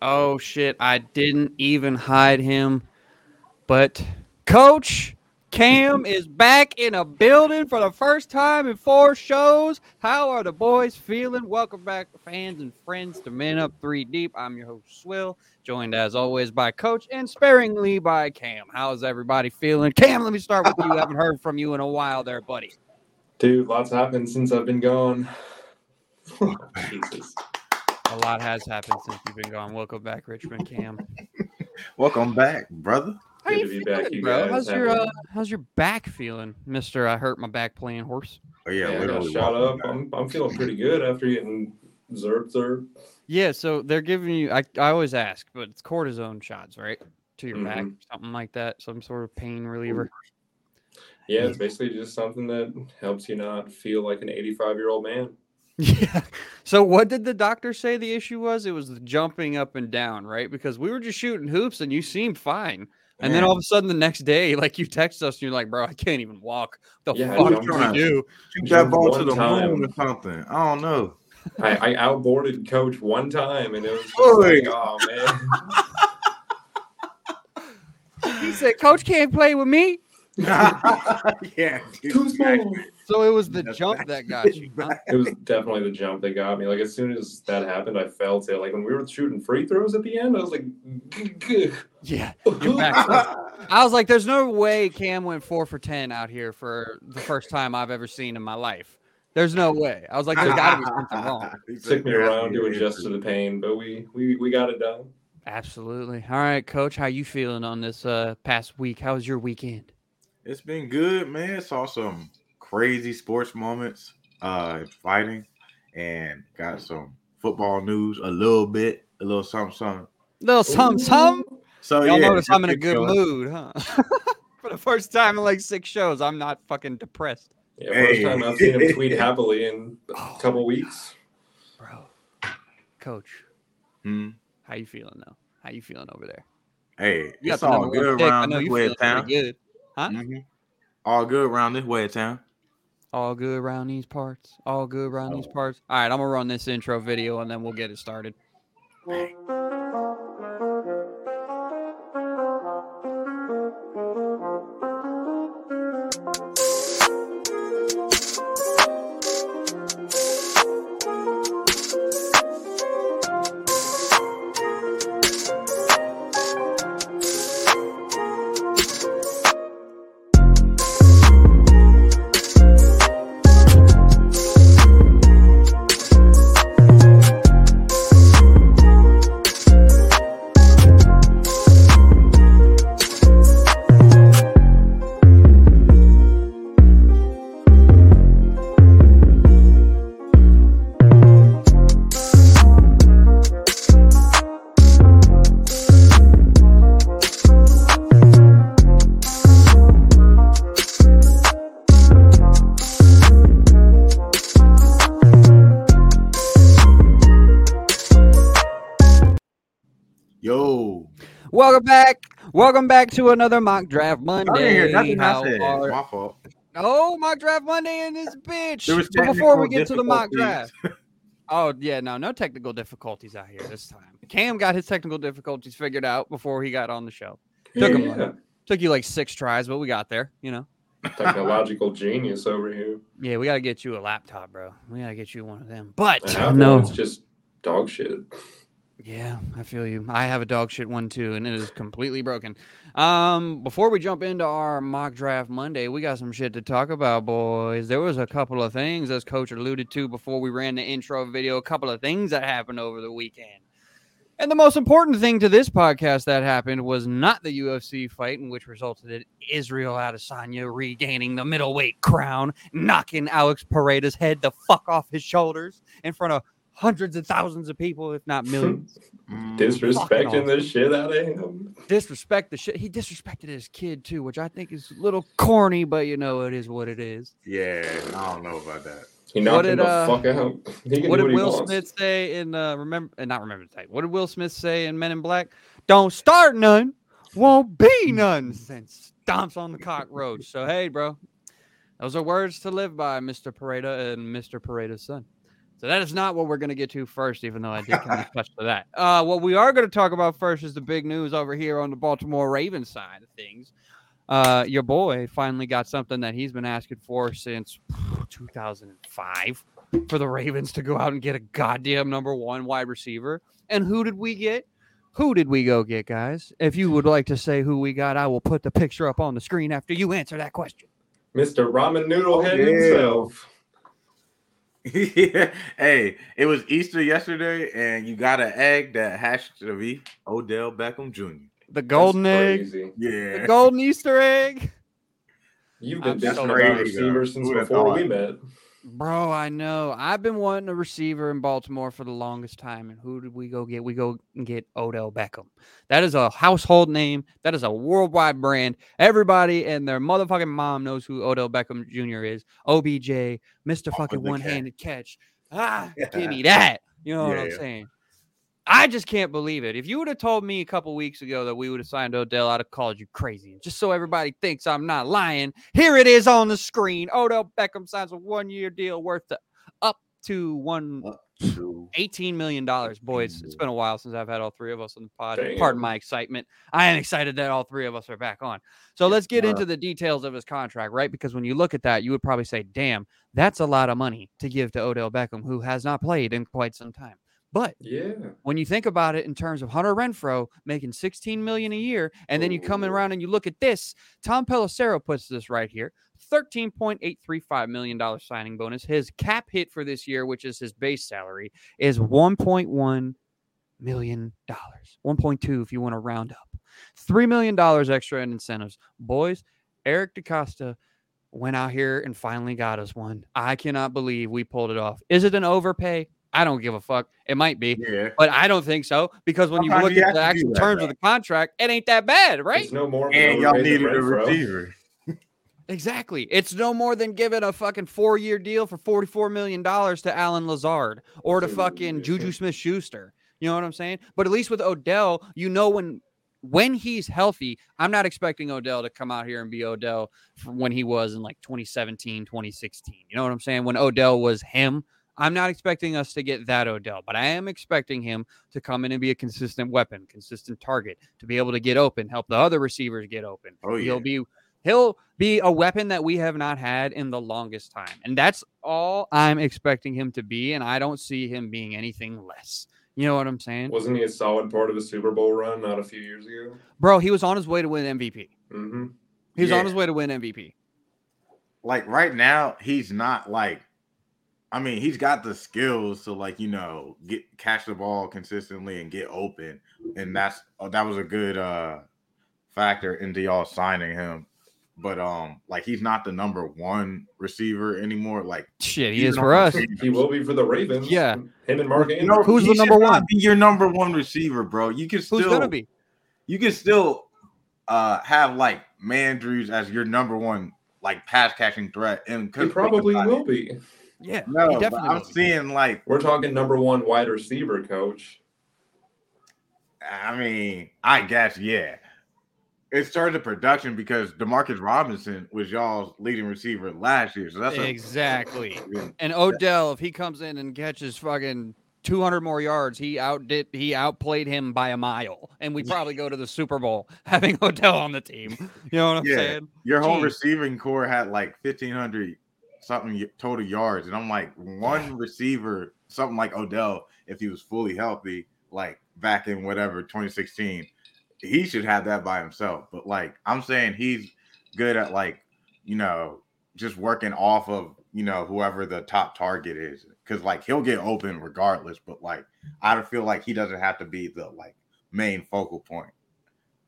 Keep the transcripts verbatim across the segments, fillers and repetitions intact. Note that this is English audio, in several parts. Oh, shit. I didn't even hide him. But Coach Cam is back in a building for the first time in four shows. How are the boys feeling? Welcome back, fans and friends, to Men Up Three Deep. I'm your host, Swill, joined as always by Coach and sparingly by Cam. How's everybody feeling? Cam, let me start with you. I haven't heard from you in a while there, buddy. Dude, lots happened since I've been gone. Jesus. A lot has happened since you've been gone. Welcome back, Richmond Cam. Welcome back, brother. How Good you to be feeling, back, you bro? Guys. How's your uh, how's your back feeling, Mister? I hurt my back playing horse. Oh yeah, yeah literally. Shot up. I'm, I'm feeling pretty good after getting zerp zerp. Yeah, so they're giving you. I I always ask, but it's cortisone shots, right, to your mm-hmm. back, something like that, some sort of pain reliever. Yeah, it's basically just something that helps you not feel like an eighty-five-year-old man. Yeah. So what did the doctor say the issue was? It was the jumping up and down, right? Because we were just shooting hoops and you seemed fine. And Man. Then all of a sudden the next day, like you text us and you're like, bro, I can't even walk. The yeah, fuck did you do? Shoot that ball to the moon or something. I don't know. I, I outboarded Coach one time and it was just like, oh man. He said, Coach can't play with me. Yeah. So it was the That's jump that got you. Huh? It was definitely the jump that got me. Like, as soon as that happened, I felt it. Like, when we were shooting free throws at the end, I was like, G-g-g. Yeah. You're back. I was like, there's no way Cam went four for ten out here for the first time I've ever seen in my life. There's no way. I was like, there's got to be something wrong. It took me around to adjust to the pain, but we, we, we got it done. Absolutely. All right, Coach, how you feeling on this uh, past week? How was your weekend? It's been good, man. Saw some crazy sports moments, uh, fighting, and got some football news, a little bit, a little something, something. A little something, something? So, Y'all yeah, notice I'm in a good shows. mood, huh? For the first time in like six shows, I'm not fucking depressed. Yeah, first hey. time I've seen him tweet happily in a couple oh, weeks. God. Bro, Coach, hmm? how you feeling, though? How you feeling over there? Hey, you it's all good around this way of town. Good. Huh? Mm-hmm. All good around this way of town. All good around these parts. All good around these parts. All right, I'm going to run this intro video, and then we'll get it started. Hey. Welcome back. Welcome back to another Mock Draft Monday. I didn't hear nothing I said. My fault. Oh, Mock Draft Monday in this bitch. But before we get to the mock draft. Oh, yeah, no, no technical difficulties out here this time. Cam got his technical difficulties figured out before he got on the show. Took him yeah. Took you like six tries, but we got there, you know. Technological genius over here. Yeah, we got to get you a laptop, bro. We got to get you one of them. But I know it's just dog shit. Yeah, I feel you. I have a dog shit one, too, and it is completely broken. Um, before we jump into our Mock Draft Monday, we got some shit to talk about, boys. There was a couple of things, as Coach alluded to before we ran the intro video, a couple of things that happened over the weekend. And the most important thing to this podcast that happened was not the U F C fight, in which resulted in Israel Adesanya regaining the middleweight crown, knocking Alex Pareda's head the fuck off his shoulders in front of hundreds of thousands of people, if not millions. Disrespecting the shit out of him. Disrespect the shit. He disrespected his kid, too, which I think is a little corny, but, you know, it is what it is. Yeah, I don't know about that. He knocked him the fuck out. What did Will Smith say in, uh, remember, uh, not remember the title. What did Will Smith say in Men in Black? Don't start none, won't be none, since stomps on the cockroach. So, hey, bro, those are words to live by, Mister Pareda and Mister Pareda's son. So that is not what we're going to get to first, even though I did kind of touch to that. Uh, what we are going to talk about first is the big news over here on the Baltimore Ravens side of things. Uh, your boy finally got something that he's been asking for since two thousand five for the Ravens to go out and get a goddamn number one wide receiver. And who did we get? Who did we go get, guys? If you would like to say who we got, I will put the picture up on the screen after you answer that question. Mister Ramen Noodle Head yeah. himself. Yeah. Hey, it was Easter yesterday, and you got an egg that hashed to be Odell Beckham Junior The golden egg. Yeah. The golden Easter egg. You've been desperate for a receiver since before we met. Bro, I know. I've been wanting a receiver in Baltimore for the longest time, and who did we go get? We go and get Odell Beckham. That is a household name. That is a worldwide brand. Everybody and their motherfucking mom knows who Odell Beckham Junior is. O B J, Mister Fucking One-Handed Catch. Ah, yeah. Give me that. You know yeah, what I'm yeah. saying? I just can't believe it. If you would have told me a couple weeks ago that we would have signed Odell, I'd have called you crazy. And just so everybody thinks I'm not lying, here it is on the screen. Odell Beckham signs a one-year deal worth to, up to one eighteen million dollars. Boys, it's been a while since I've had all three of us on the pod. Damn. Pardon my excitement. I am excited that all three of us are back on. So let's get into the details of his contract, right? Because when you look at that, you would probably say, damn, that's a lot of money to give to Odell Beckham, who has not played in quite some time. But yeah. when you think about it in terms of Hunter Renfro making sixteen million dollars a year, and then you come around and you look at this, Tom Pelissero puts this right here, thirteen point eight three five million dollars signing bonus. His cap hit for this year, which is his base salary, is one point one million dollars, one point two if you want to round up. three million dollars extra in incentives. Boys, Eric DaCosta went out here and finally got us one. I cannot believe we pulled it off. Is it an overpay? I don't give a fuck. It might be, yeah. but I don't think so, because when Sometimes you look you at the actual that, terms right. of the contract, it ain't that bad, right? It's no more. And y'all needed a receiver. Exactly. It's no more than giving a fucking four-year deal for forty-four million dollars to Alan Lazard or to fucking Juju Smith-Schuster. You know what I'm saying? But at least with Odell, you know when when he's healthy, I'm not expecting Odell to come out here and be Odell from when he was in like twenty seventeen, twenty sixteen. You know what I'm saying? When Odell was him. I'm not expecting us to get that Odell, but I am expecting him to come in and be a consistent weapon, consistent target, to be able to get open, help the other receivers get open. Oh, yeah. He'll be he'll be a weapon that we have not had in the longest time. And that's all I'm expecting him to be, and I don't see him being anything less. You know what I'm saying? Wasn't he a solid part of the Super Bowl run not a few years ago? Bro, he was on his way to win M V P. Mm-hmm. He was yeah. on his way to win M V P. Like, right now, he's not like I mean, he's got the skills to, like, you know, get catch the ball consistently and get open, and that's that was a good uh, factor into y'all signing him. But um, like, he's not the number one receiver anymore. Like, shit, he is for us. He will be for the Ravens. Yeah, him and Mark Andrews. You know, who's the number one? Be your number one receiver, bro. You can still. Who's gonna be? You can still uh, have like Mandrews as your number one like pass catching threat, and he probably will be. Yeah, no, he definitely I'm seeing like we're talking number one wide receiver, coach. I mean, I guess yeah. It started production because DeMarco Robinson was y'all's leading receiver last year, so that's exactly. A- and Odell, if he comes in and catches fucking two hundred more yards, he outdid he outplayed him by a mile, and we probably go to the Super Bowl having Odell on the team. You know what I'm yeah. saying? Your whole Jeez. receiving core had like fifteen hundred. Something total yards, and I'm like one receiver, something like Odell, if he was fully healthy, like back in whatever twenty sixteen, he should have that by himself. But like I'm saying, he's good at like you know just working off of you know whoever the top target is, because like he'll get open regardless. But like I feel like he doesn't have to be the like main focal point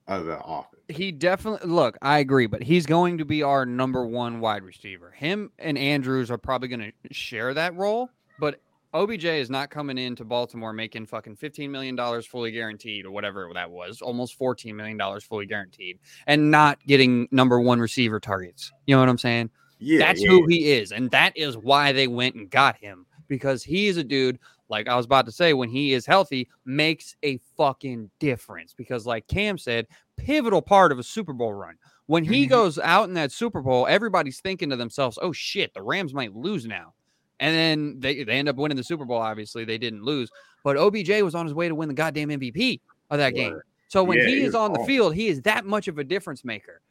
of the offense. He definitely look, I agree, but he's going to be our number one wide receiver. Him and Andrews are probably going to share that role, but O B J is not coming into Baltimore making fucking fifteen million dollars fully guaranteed or whatever that was, almost fourteen million dollars fully guaranteed, and not getting number one receiver targets. You know what I'm saying? Yeah, that's yeah. who he is, and that is why they went and got him, because he's a dude. Like I was about to say, when he is healthy, makes a fucking difference. Because like Cam said, pivotal part of a Super Bowl run. When he goes out in that Super Bowl, everybody's thinking to themselves, oh, shit, the Rams might lose now. And then they, they end up winning the Super Bowl. Obviously, they didn't lose. But O B J was on his way to win the goddamn M V P of that game. So when yeah, he is on awful. the field, he is that much of a difference maker.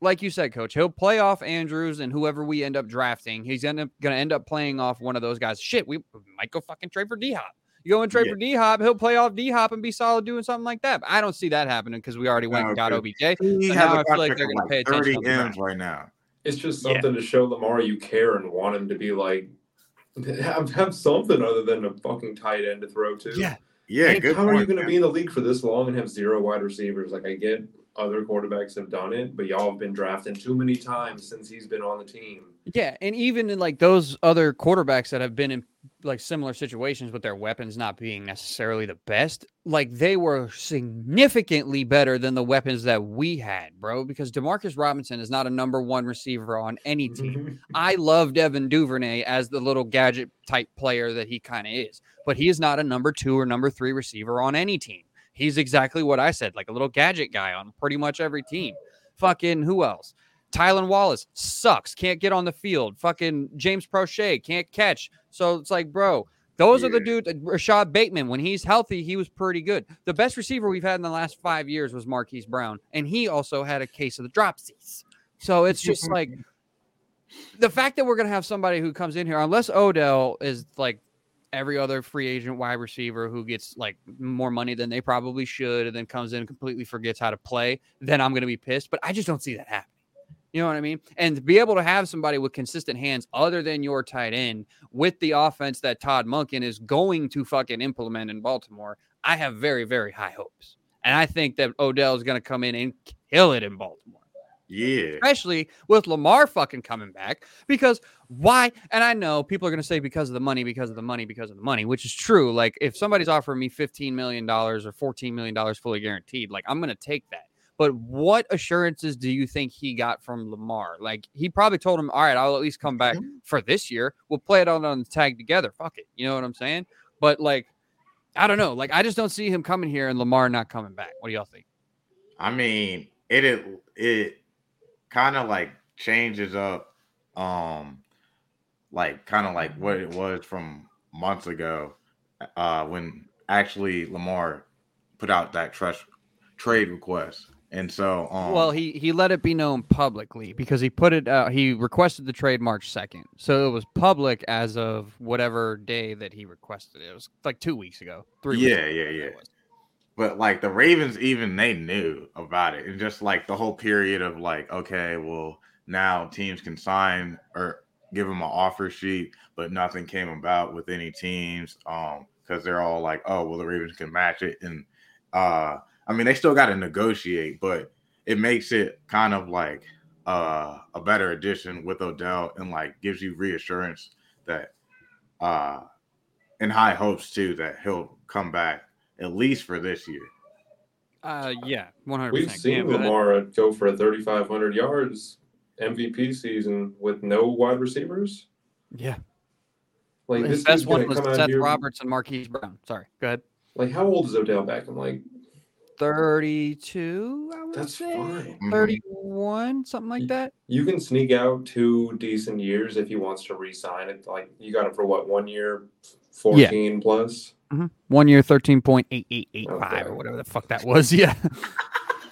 Like you said, Coach, he'll play off Andrews and whoever we end up drafting. He's end up, gonna end up playing off one of those guys. Shit, we might go fucking trade for D-Hop. You go and trade yeah. for D-Hop, he'll play off D-Hop and be solid doing something like that. But I don't see that happening because we already went no, and got O B J. So now I feel like they're going like to pay attention. thirty M's right now. It's just something yeah. to show Lamar you care and want him to be like, have, have something other than a fucking tight end to throw to. Yeah, yeah. Like, good how point, are you going to be in the league for this long and have zero wide receivers? Like, I get other quarterbacks have done it, but y'all have been drafting too many times since he's been on the team. Yeah, and even in like those other quarterbacks that have been in like similar situations with their weapons not being necessarily the best, like they were significantly better than the weapons that we had, bro, because DeMarcus Robinson is not a number one receiver on any team. I love Devin Duvernay as the little gadget type player that he kind of is, but he is not a number two or number three receiver on any team. He's exactly what I said, like a little gadget guy on pretty much every team. Fucking who else? Tylan Wallace sucks. Can't get on the field. Fucking James Prochet can't catch. So it's like, bro, those yeah. are the dudes. Rashad Bateman, when he's healthy, he was pretty good. The best receiver we've had in the last five years was Marquise Brown, and he also had a case of the dropsies. So it's just like the fact that we're going to have somebody who comes in here, unless Odell is like every other free agent wide receiver who gets like more money than they probably should and then comes in and completely forgets how to play, then I'm going to be pissed. But I just don't see that happen. You know what I mean? And to be able to have somebody with consistent hands other than your tight end with the offense that Todd Monken is going to fucking implement in Baltimore, I have very, very high hopes. And I think that Odell is going to come in and kill it in Baltimore. Yeah. Especially with Lamar fucking coming back. Because why? And I know people are going to say because of the money, because of the money, because of the money, which is true. Like if somebody's offering me fifteen million dollars or fourteen million dollars fully guaranteed, like I'm going to take that. But what assurances do you think he got from Lamar? Like, he probably told him, all right, I'll at least come back for this year. We'll play it on, on the tag together. Fuck it. You know what I'm saying? But, like, I don't know. Like, I just don't see him coming here and Lamar not coming back. What do y'all think? I mean, it it, it kind of, like, changes up, um, like, kind of like what it was from months ago uh, when actually Lamar put out that trust, trade request. And so, um, well, he, he let it be known publicly because he put it out. He requested the trade March second. So it was public as of whatever day that he requested it. It was like two weeks ago, three yeah, weeks ago. Yeah, yeah, yeah. But like the Ravens, even they knew about it. And just like the whole period of like, okay, well, now teams can sign or give them an offer sheet, but nothing came about with any teams um, because they're all like, oh, well, the Ravens can match it. And, uh, I mean, they still got to negotiate, but it makes it kind of like uh, a better addition with Odell and, like, gives you reassurance that uh, – and high hopes, too, that he'll come back at least for this year. Uh, yeah, one hundred percent. We've seen Lamar go for thirty-five hundred yards M V P season with no wide receivers. Yeah. Like, his best one was Seth Roberts and Marquise Brown. Sorry, go ahead. Like, how old is Odell Beckham? Like – thirty-two, I would That's say. Fine. thirty-one, something like that. You can sneak out two decent years if he wants to re-sign it. Like, you got him for what, one year, fourteen yeah. plus? Mm-hmm. One year, thirteen point eight eight eight five okay. or whatever the fuck that was. Yeah.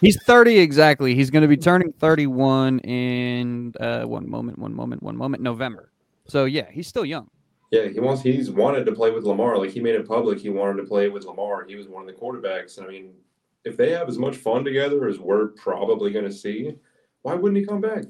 He's thirty exactly. He's going to be turning thirty-one in uh, one moment, one moment, one moment, November. So, yeah, he's still young. Yeah, he wants. He's wanted to play with Lamar. Like, he made it public. He wanted to play with Lamar. He was one of the quarterbacks. And I mean, if they have as much fun together as we're probably going to see, why wouldn't he come back?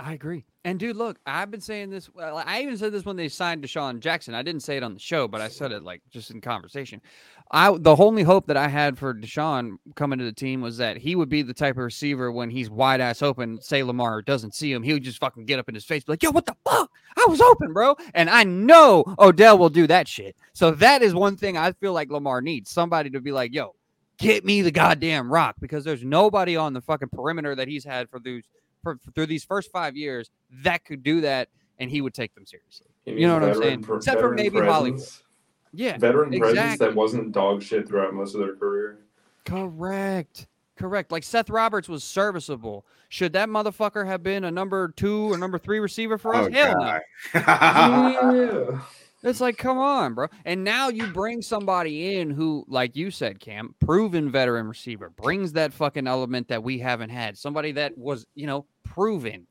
I agree. And, dude, look, I've been saying this. I even said this when they signed Deshaun Jackson. I didn't say it on the show, but I said it, like, just in conversation. I The only hope that I had for Deshaun coming to the team was that he would be the type of receiver when he's wide-ass open, say Lamar doesn't see him, he would just fucking get up in his face, be like, yo, what the fuck? I was open, bro. And I know Odell will do that shit. So that is one thing I feel like Lamar needs, somebody to be like, yo, get me the goddamn rock, because there's nobody on the fucking perimeter that he's had for these for, for, through these first five years that could do that, and he would take them seriously. You know what I'm saying? Per, Except for maybe presence. Hollywood. Yeah, veteran exactly. presence that wasn't dog shit throughout most of their career. Correct. Correct. Like Seth Roberts was serviceable. Should that motherfucker have been a number two or number three receiver for us? Oh, hell no. Yeah. It's like, come on, bro. And now you bring somebody in who, like you said, Cam, proven veteran receiver, brings that fucking element that we haven't had. Somebody that was, you know, proven,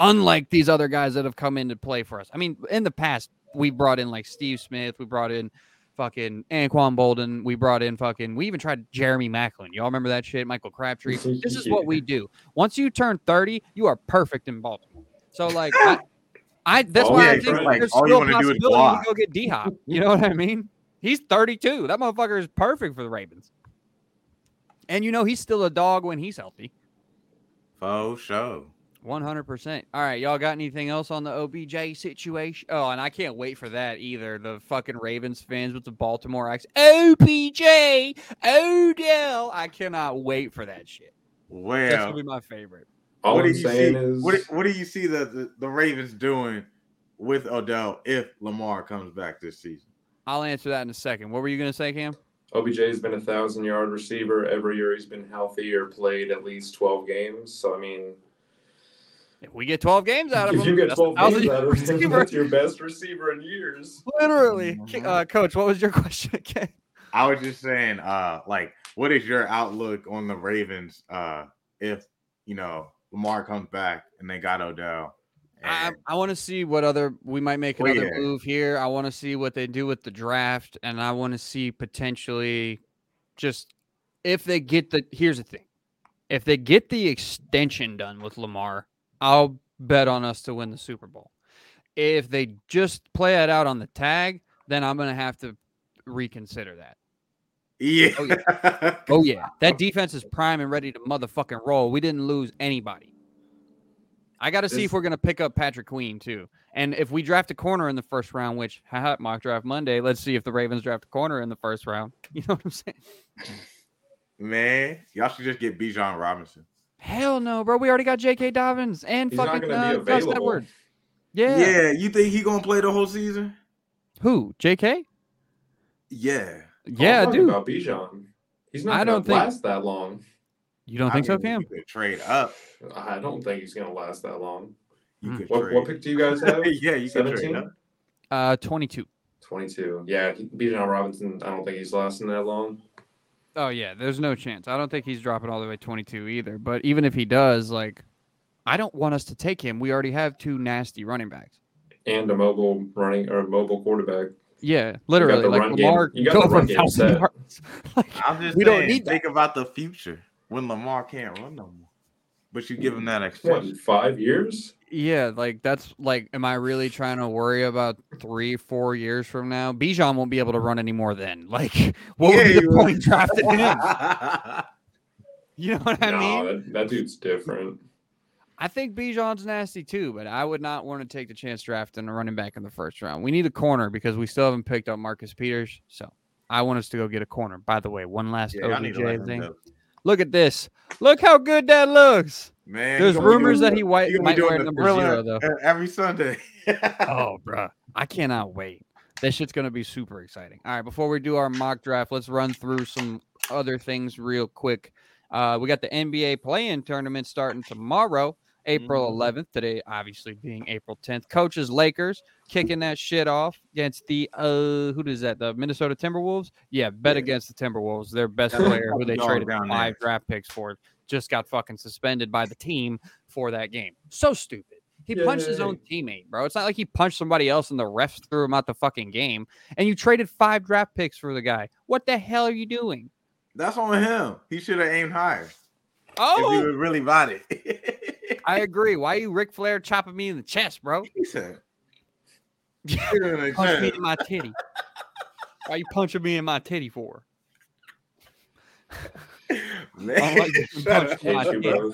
unlike these other guys that have come in to play for us. I mean, in the past, we brought in like Steve Smith. We brought in fucking Anquan Bolden. We brought in fucking, we even tried Jeremy Maclin. Y'all remember that shit? Michael Crabtree. This is what we do. Once you turn thirty, you are perfect in Baltimore. So like, I, I that's oh, why yeah, I think like, there's still a possibility we go get D-Hop. You know what I mean? He's thirty-two. That motherfucker is perfect for the Ravens. And you know, he's still a dog when he's healthy. For sure. one hundred percent. All right, y'all got anything else on the O B J situation? Oh, and I can't wait for that either. The fucking Ravens fans with the Baltimore accent. O B J! Odell! I cannot wait for that shit. Wow. That's going to be my favorite. All what I'm do you saying see, is... What, what do you see the, the, the Ravens doing with Odell if Lamar comes back this season? I'll answer that in a second. What were you going to say, Cam? O B J's been a one thousand-yard receiver. Every year he's been healthy or played at least twelve games. So, I mean... If we get twelve games out of them, you get twelve games out of him, that's your best receiver in years. Literally. Uh, Coach, what was your question again? I was just saying, uh, like, what is your outlook on the Ravens uh, if, you know, Lamar comes back and they got Odell? And... I, I want to see what other – we might make another oh, yeah. move here. I want to see what they do with the draft, and I want to see potentially just if they get the – here's the thing. If they get the extension done with Lamar – I'll bet on us to win the Super Bowl. If they just play it out on the tag, then I'm going to have to reconsider that. Yeah. Oh, yeah. Oh, yeah. That defense is prime and ready to motherfucking roll. We didn't lose anybody. I got to see this... if we're going to pick up Patrick Queen, too. And if we draft a corner in the first round, which, haha, mock draft Monday, let's see if the Ravens draft a corner in the first round. You know what I'm saying? Man, y'all should just get Bijan Robinson. Hell no, bro. We already got J K Dobbins and he's fucking uh, Gus Edwards. Yeah. Yeah. You think he gonna play the whole season? Who? J K? Yeah. Yeah, I'm dude. About Bijan. He's not I gonna don't last think... that long. You don't I think mean, so, Cam? You could trade up. I don't think he's gonna last that long. You mm. could what, trade. What pick do you guys have? Yeah, you can trade up. Uh, twenty-two. Twenty-two. Yeah, Bijan Robinson. I don't think he's lasting that long. Oh, yeah, there's no chance. I don't think he's dropping all the way twenty-two either. But even if he does, like, I don't want us to take him. We already have two nasty running backs. And a mobile running or a mobile quarterback. Yeah, literally. Like, Lamar go for one thousand yards. Like, I'm just we saying, don't need think that. About the future when Lamar can't run no more. But you give him that extension. What, five years? Yeah, like, that's, like, am I really trying to worry about three, four years from now? Bijan won't be able to run anymore then. Like, what yeah, would be the point right. drafting him? You know what I no, mean? That, that dude's different. I think Bijan's nasty, too, but I would not want to take the chance drafting a running back in the first round. We need a corner because we still haven't picked up Marcus Peters, so I want us to go get a corner. By the way, one last yeah, O B J thing. Look at this. Look how good that looks. Man, there's rumors that he might wear number zero, though. Every Sunday. Oh, bro. I cannot wait. This shit's going to be super exciting. All right, before we do our mock draft, let's run through some other things real quick. Uh, we got the N B A play-in tournament starting tomorrow, April eleventh. Today, obviously, being April tenth. Coaches, Lakers, kicking that shit off against the, uh, who is that, the Minnesota Timberwolves? Yeah, bet yeah. against the Timberwolves. Their best player, who they traded five there. draft picks for, just got fucking suspended by the team for that game. So stupid. He Yay. punched his own teammate, bro. It's not like he punched somebody else and the refs threw him out the fucking game. And you traded five draft picks for the guy. What the hell are you doing? That's on him. He should have aimed higher. Oh. If he was really body. I agree. Why are you Ric Flair chopping me in the chest, bro? He said. Punch me in my titty. Why are you punching me in my titty for? Man, I like you,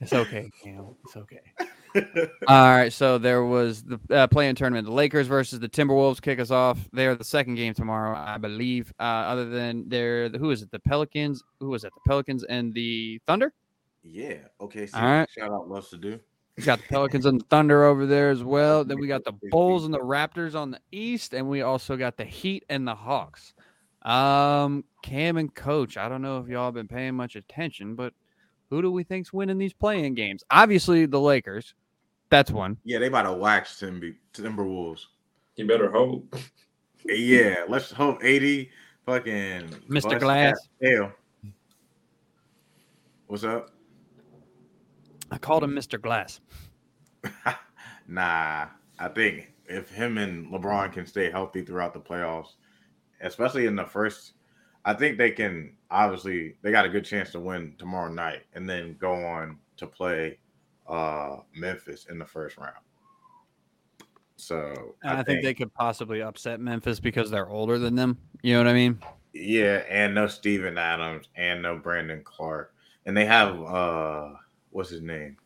it's okay, Cam. It's okay. All right, so there was the uh, play-in tournament. The Lakers versus the Timberwolves kick us off. They are the second game tomorrow, I believe. Uh, other than their, who is it? The Pelicans. Who was it? The Pelicans and the Thunder. Yeah. Okay. So all right. Shout out, loves to do. We got the Pelicans and the Thunder over there as well. Then we got the Bulls and the Raptors on the East, and we also got the Heat and the Hawks. Um, Cam and Coach, I don't know if y'all have been paying much attention, but who do we think's winning these play-in games? Obviously, the Lakers. That's one. Yeah, they about to wax Timber, Timberwolves. You better hope. Yeah, let's hope eighty fucking Mister Glass. Hell. What's up? I called him Mister Glass. Nah, I think if him and LeBron can stay healthy throughout the playoffs, especially in the first, I think they can obviously they got a good chance to win tomorrow night and then go on to play uh, Memphis in the first round. So I, I think, think they could possibly upset Memphis because they're older than them. You know what I mean? Yeah, and no Steven Adams and no Brandon Clark. And they have uh, what's his name?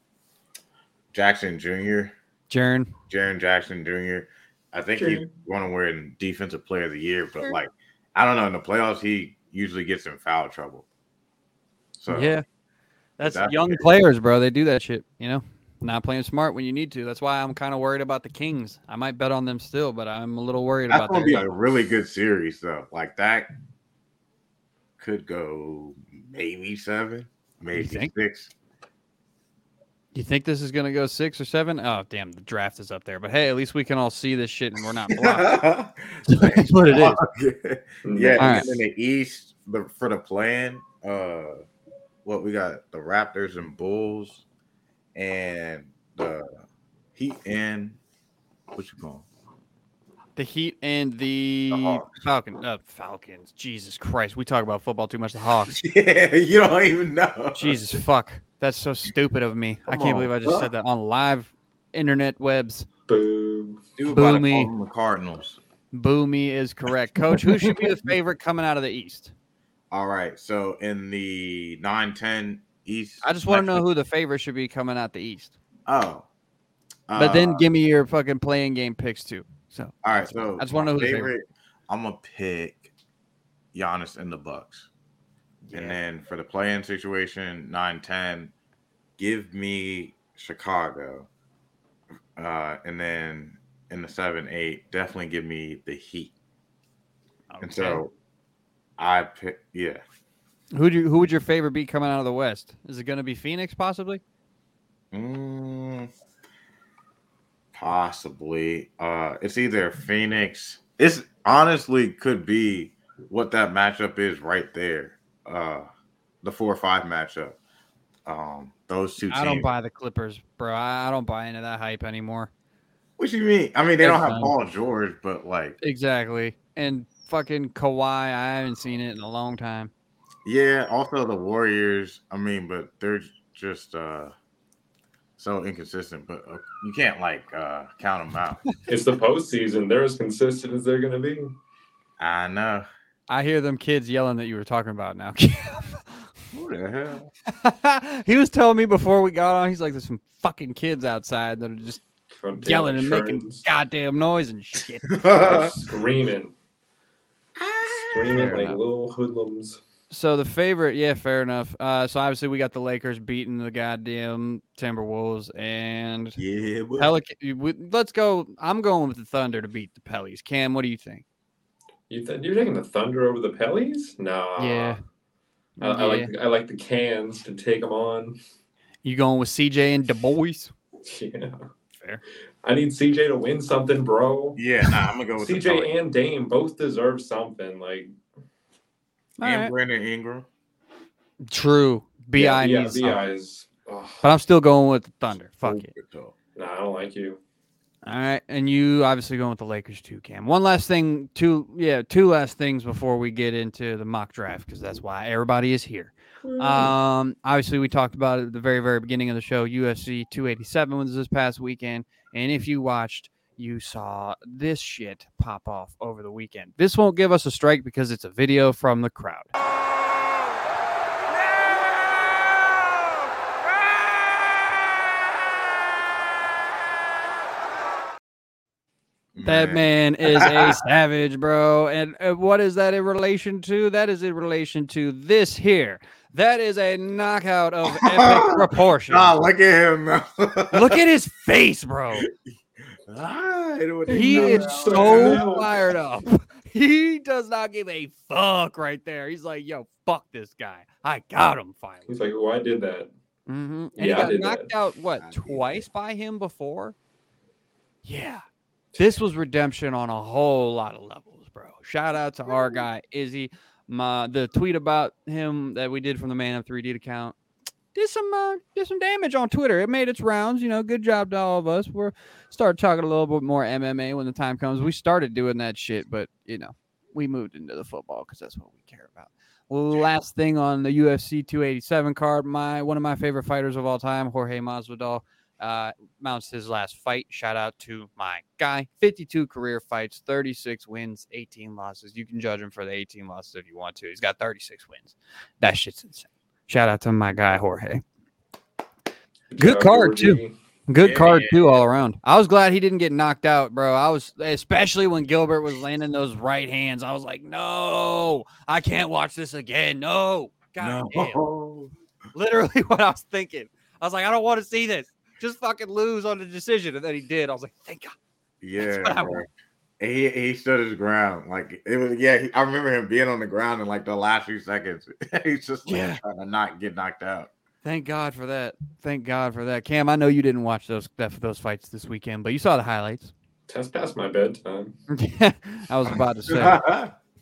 Jackson Junior Jaren. Jaren Jackson Junior I think Jaren. He's going to win Defensive Player of the Year, but sure. like I don't know, in the playoffs he usually gets in foul trouble. So yeah, that's, that's young players, bro. They do that shit, you know. Not playing smart when you need to. That's why I'm kind of worried about the Kings. I might bet on them still, but I'm a little worried that's about that. That's going to be a really good series, though. Like that could go maybe seven, maybe six. You think this is going to go six or seven? Oh, damn, the draft is up there. But, hey, at least we can all see this shit and we're not blocked. That's what it is. Yeah, all right. In the East, but for the plan, uh, what we got, the Raptors and Bulls and the Heat and what you call the Heat and the, the Falcons. Uh, Falcons. Jesus Christ, we talk about football too much. The Hawks. Yeah, you don't even know. Jesus fuck. That's so stupid of me. Come I can't on, believe I just bro. said that on live internet webs. Boom. Dude, Boo me. The Cardinals. Boo me is correct. Coach, who should be the favorite coming out of the East? All right. So in the nine ten East. I just want to know who the favorite should be coming out the East. Oh. Uh, but then give me your fucking playing game picks too. So all right. So I just want to know who the favorite. I'm going to pick Giannis and the Bucks. Yeah. And then for the play-in situation, nine ten, give me Chicago. Uh, and then in the seven eight, definitely give me the Heat. Okay. And so I pick, yeah. Who do you, who would your favorite be coming out of the West? Is it going to be Phoenix possibly? Mm, possibly. Uh, it's either Phoenix. It's honestly could be what that matchup is right there. Uh, the four or five matchup. Um, those two teams. I don't buy the Clippers, bro. I don't buy into that hype anymore. What you mean? I mean, they it's don't have fun. Paul George, but like exactly. And fucking Kawhi, I haven't seen it in a long time. Yeah. Also, the Warriors. I mean, but they're just uh so inconsistent. But uh, you can't like uh count them out. It's the postseason. They're as consistent as they're gonna be. I know. I hear them kids yelling that you were talking about now. Who the hell? He was telling me before we got on, he's like, there's some fucking kids outside that are just Trump yelling and turns. Making goddamn noise and shit. Screaming. Screaming fair like enough. Little hoodlums. So the favorite, yeah, fair enough. Uh, so obviously we got the Lakers beating the goddamn Timberwolves and yeah, Pelican. Let's go. I'm going with the Thunder to beat the Pellies. Cam, what do you think? You th- you're taking the Thunder over the Pellies? No. Yeah. I, I yeah. like the, I like the Cans to take them on. You going with C J and Du Bois? Yeah. Fair. I need C J to win something, bro. Yeah, nah, I'm going to go with C J and Dame both deserve something. Like. All and right. Brandon Ingram. True. B I Yeah, needs yeah B I is. Oh. But I'm still going with the Thunder. Fuck so it. Tough. Nah, I don't like you. All right, and you obviously going with the Lakers too, Cam. One last thing, two yeah, two last things before we get into the mock draft because that's why everybody is here. Um, obviously, we talked about it at the very, very beginning of the show. U F C two eighty-seven was this past weekend, and if you watched, you saw this shit pop off over the weekend. This won't give us a strike because it's a video from the crowd. That man is a savage, bro. And, and what is that in relation to? That is in relation to this here. That is a knockout of epic proportions. Nah, look at him. Look at his face, bro. I don't he know. Is so fired up. He does not give a fuck right there. He's like, yo, fuck this guy. I got him finally. He's like, well, I did that. Mm-hmm. And yeah, he got I did knocked that. out, what, I twice by him before? Yeah. This was redemption on a whole lot of levels, bro. Shout out to our guy, Izzy. My, the tweet about him that we did from the Man Up three D account did some uh, did some damage on Twitter. It made its rounds. You know, good job to all of us. We'll start talking a little bit more M M A when the time comes. We started doing that shit, but, you know, we moved into the football because that's what we care about. Last thing on the U F C two eighty-seven card, my one of my favorite fighters of all time, Jorge Masvidal, uh, mounts his last fight. Shout out to my guy. fifty-two career fights, thirty-six wins, eighteen losses. You can judge him for the eighteen losses if you want to. He's got thirty-six wins. That shit's insane. Shout out to my guy, Jorge. Good card, too. Good yeah. card, too, all around. I was glad he didn't get knocked out, bro. I was, especially when Gilbert was landing those right hands. I was like, no, I can't watch this again. No. God no. damn. Literally what I was thinking. I was like, I don't want to see this. Just fucking lose on the decision. And then he did. I was like, thank God. Yeah. He he stood his ground. Like, it was, yeah, he, I remember him being on the ground in, like, the last few seconds. He's just like, yeah. trying to not get knocked out. Thank God for that. Thank God for that. Cam, I know you didn't watch those those fights this weekend, but you saw the highlights. That's past my bedtime. I was about to say. All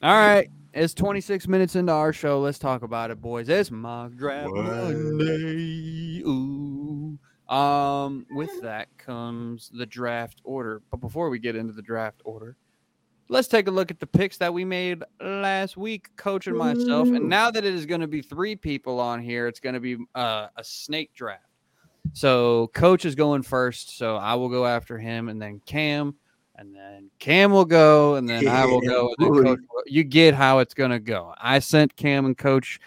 right. It's twenty-six minutes into our show. Let's talk about it, boys. It's Mock Draft Monday. Ooh. Um, with that comes the draft order. But before we get into the draft order, let's take a look at the picks that we made last week, Coach and myself. And now that it is going to be three people on here, it's going to be uh, a snake draft. So Coach is going first, so I will go after him, and then Cam, and then Cam will go, and then yeah, I will go. And then Coach will. You get how it's going to go. I sent Cam and Coach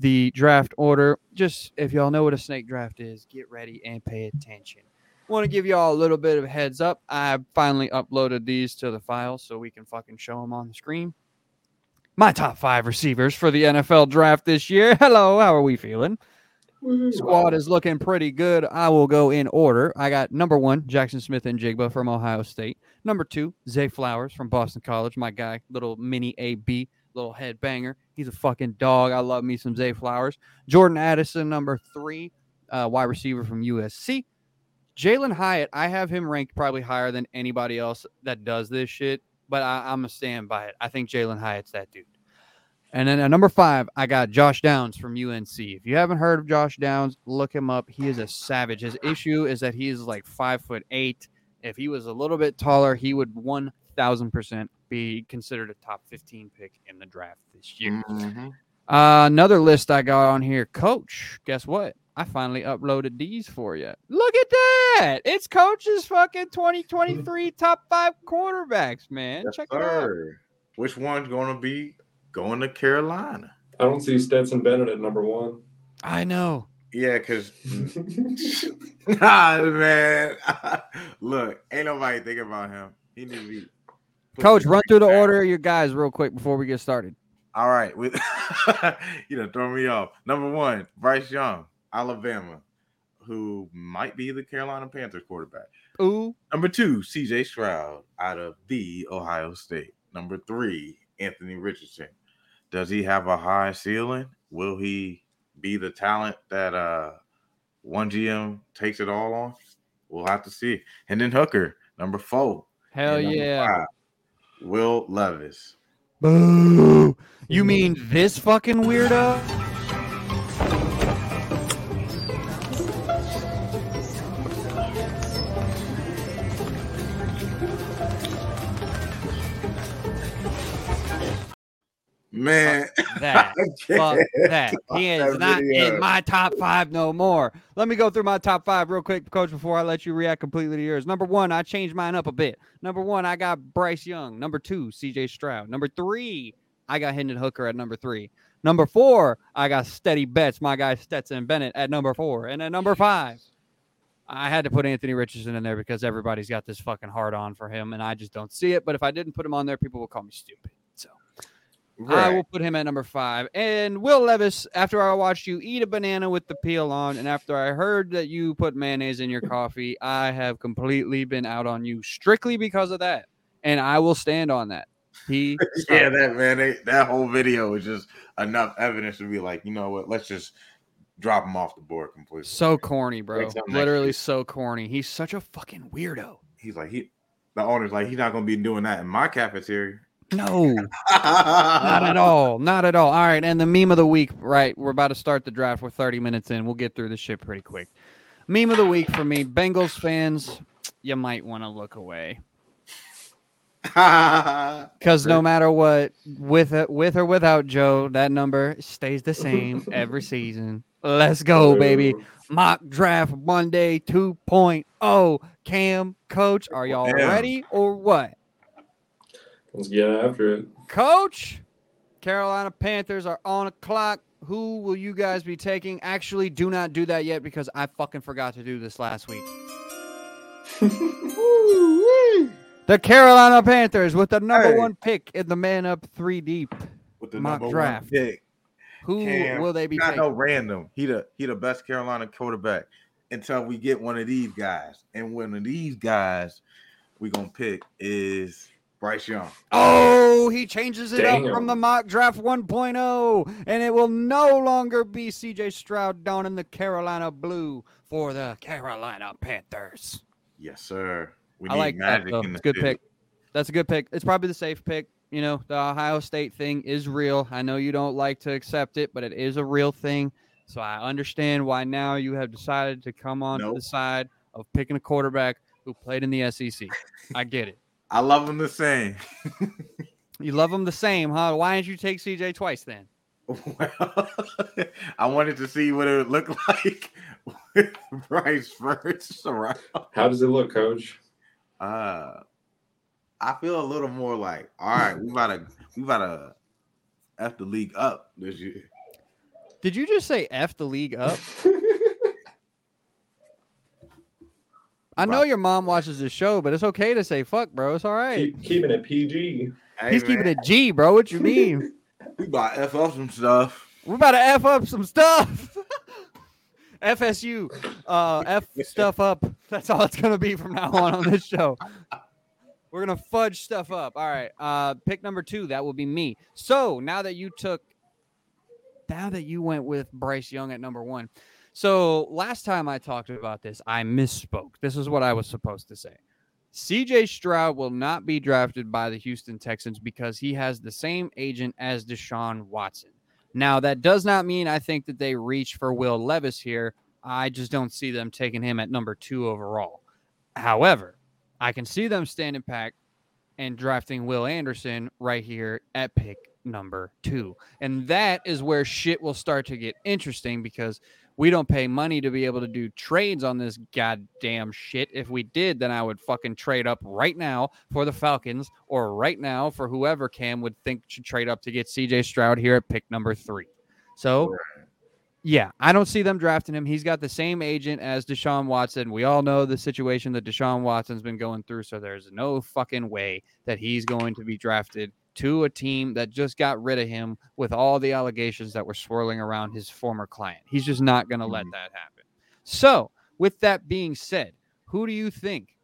the draft order. Just if y'all know what a snake draft is, get ready and pay attention. Want to give y'all a little bit of heads up. I finally uploaded these to the file so we can fucking show them on the screen. My top five receivers for the N F L draft this year. Hello, how are we feeling? Squad is looking pretty good. I will go in order. I got number one, Jaxon Smith-Njigba from Ohio State. Number two, Zay Flowers from Boston College. My guy, little mini A B. Little head banger. He's a fucking dog. I love me some Zay Flowers. Jordan Addison, number three, uh, wide receiver from U S C. Jalen Hyatt, I have him ranked probably higher than anybody else that does this shit, but I, I'm a stand by it. I think Jalen Hyatt's that dude. And then at number five, I got Josh Downs from U N C. If you haven't heard of Josh Downs, look him up. He is a savage. His issue is that he is like five foot eight. If he was a little bit taller, he would one thousand percent be considered a top fifteen pick in the draft this year. Mm-hmm. Uh, another list I got on here, Coach. Guess what? I finally uploaded these for you. Look at that! It's Coach's fucking twenty twenty-three top five quarterbacks, man. Yes, Check sir. it out. Which one's going to be going to Carolina? I don't see Stetson Bennett at number one. I know. Yeah, because nah, man. Look, ain't nobody thinking about him. He needs to be. Coach, run through the order of your guys real quick before we get started. All right. You know, throwing me off. Number one, Bryce Young, Alabama, who might be the Carolina Panthers quarterback. Ooh. Number two, C J Stroud out of the Ohio State. Number three, Anthony Richardson. Does he have a high ceiling? Will he be the talent that uh, one G M takes it all on? We'll have to see. And then Hooker, number four. Hell number yeah. Five, Will Levis. Boo! You mean this fucking weirdo? Man, fuck that. Fuck that. He is that not video. in my top five no more. Let me go through my top five real quick, Coach, before I let you react completely to yours. Number one, I changed mine up a bit. Number one, I got Bryce Young. Number two, C J Stroud. Number three, I got Hendon Hooker at number three. Number four, I got Steady Betts, my guy Stetson Bennett at number four. And at number five, I had to put Anthony Richardson in there because everybody's got this fucking hard on for him, and I just don't see it. But if I didn't put him on there, people would call me stupid. So right. I will put him at number five. And Will Levis, after I watched you eat a banana with the peel on, and after I heard that you put mayonnaise in your coffee, I have completely been out on you strictly because of that. And I will stand on that. He yeah, that man, they, that whole video was just enough evidence to be like, you know what? Let's just drop him off the board completely. So corny, bro. Literally so corny. He's such a fucking weirdo. He's like he. The owner's like, he's not going to be doing that in my cafeteria. No, not at all. Not at all. All right. And the meme of the week, right? We're about to start the draft. We're thirty minutes in. We'll get through this shit pretty quick. Meme of the week for me, Bengals fans, you might want to look away. Because no matter what, with a, with or without Joe, that number stays the same every season. Let's go, baby. Mock draft Monday two point oh. Cam, coach, are y'all Damn. ready or what? Let's get after it. Coach, Carolina Panthers are on the clock. Who will you guys be taking? Actually, do not do that yet because I fucking forgot to do this last week. The Carolina Panthers with the number hey. one pick in the man up three deep with the mock draft. Pick. Who Cam, will they be not taking? Not no random. He the, he the best Carolina quarterback until we get one of these guys. And one of these guys we're going to pick is Bryce Young. Oh, he changes it Damn. up from the mock draft one point oh, and it will no longer be C J Stroud down in the Carolina blue for the Carolina Panthers. Yes, sir. We I need like magic that, in the good field. Pick. That's a good pick. It's probably the safe pick. You know, the Ohio State thing is real. I know you don't like to accept it, but it is a real thing. So I understand why now you have decided to come on nope. to the side of picking a quarterback who played in the S E C. I get it. I love him the same. You love him the same, huh? Why didn't you take C J twice then? Well, I wanted to see what it would look like with Bryce first around. How does it look, Coach? Uh, I feel a little more like, all right, we about to we about to F the league up this year. Did you just say F the league up? I know your mom watches this show, but it's okay to say fuck, bro. It's all right. Keep, keeping it P G. Hey, He's man. keeping it G, bro. What you mean? We about to F up some stuff. We're about to F up some stuff. F S U. Uh, F stuff up. That's all it's going to be from now on on this show. We're going to fudge stuff up. All right. Uh, pick number two. That will be me. So now that you took, now that you went with Bryce Young at number one. So last time I talked about this, I misspoke. This is what I was supposed to say. C J Stroud will not be drafted by the Houston Texans because he has the same agent as Deshaun Watson. Now, that does not mean I think that they reach for Will Levis here. I just don't see them taking him at number two overall. However, I can see them standing pack and drafting Will Anderson right here at pick number two. And that is where shit will start to get interesting because we don't pay money to be able to do trades on this goddamn shit. If we did, then I would fucking trade up right now for the Falcons or right now for whoever Cam would think should trade up to get C J Stroud here at pick number three. So, yeah, I don't see them drafting him. He's got the same agent as Deshaun Watson. We all know the situation that Deshaun Watson's been going through, so there's no fucking way that he's going to be drafted to a team that just got rid of him with all the allegations that were swirling around his former client. He's just not going to let that happen. So with that being said, who do you think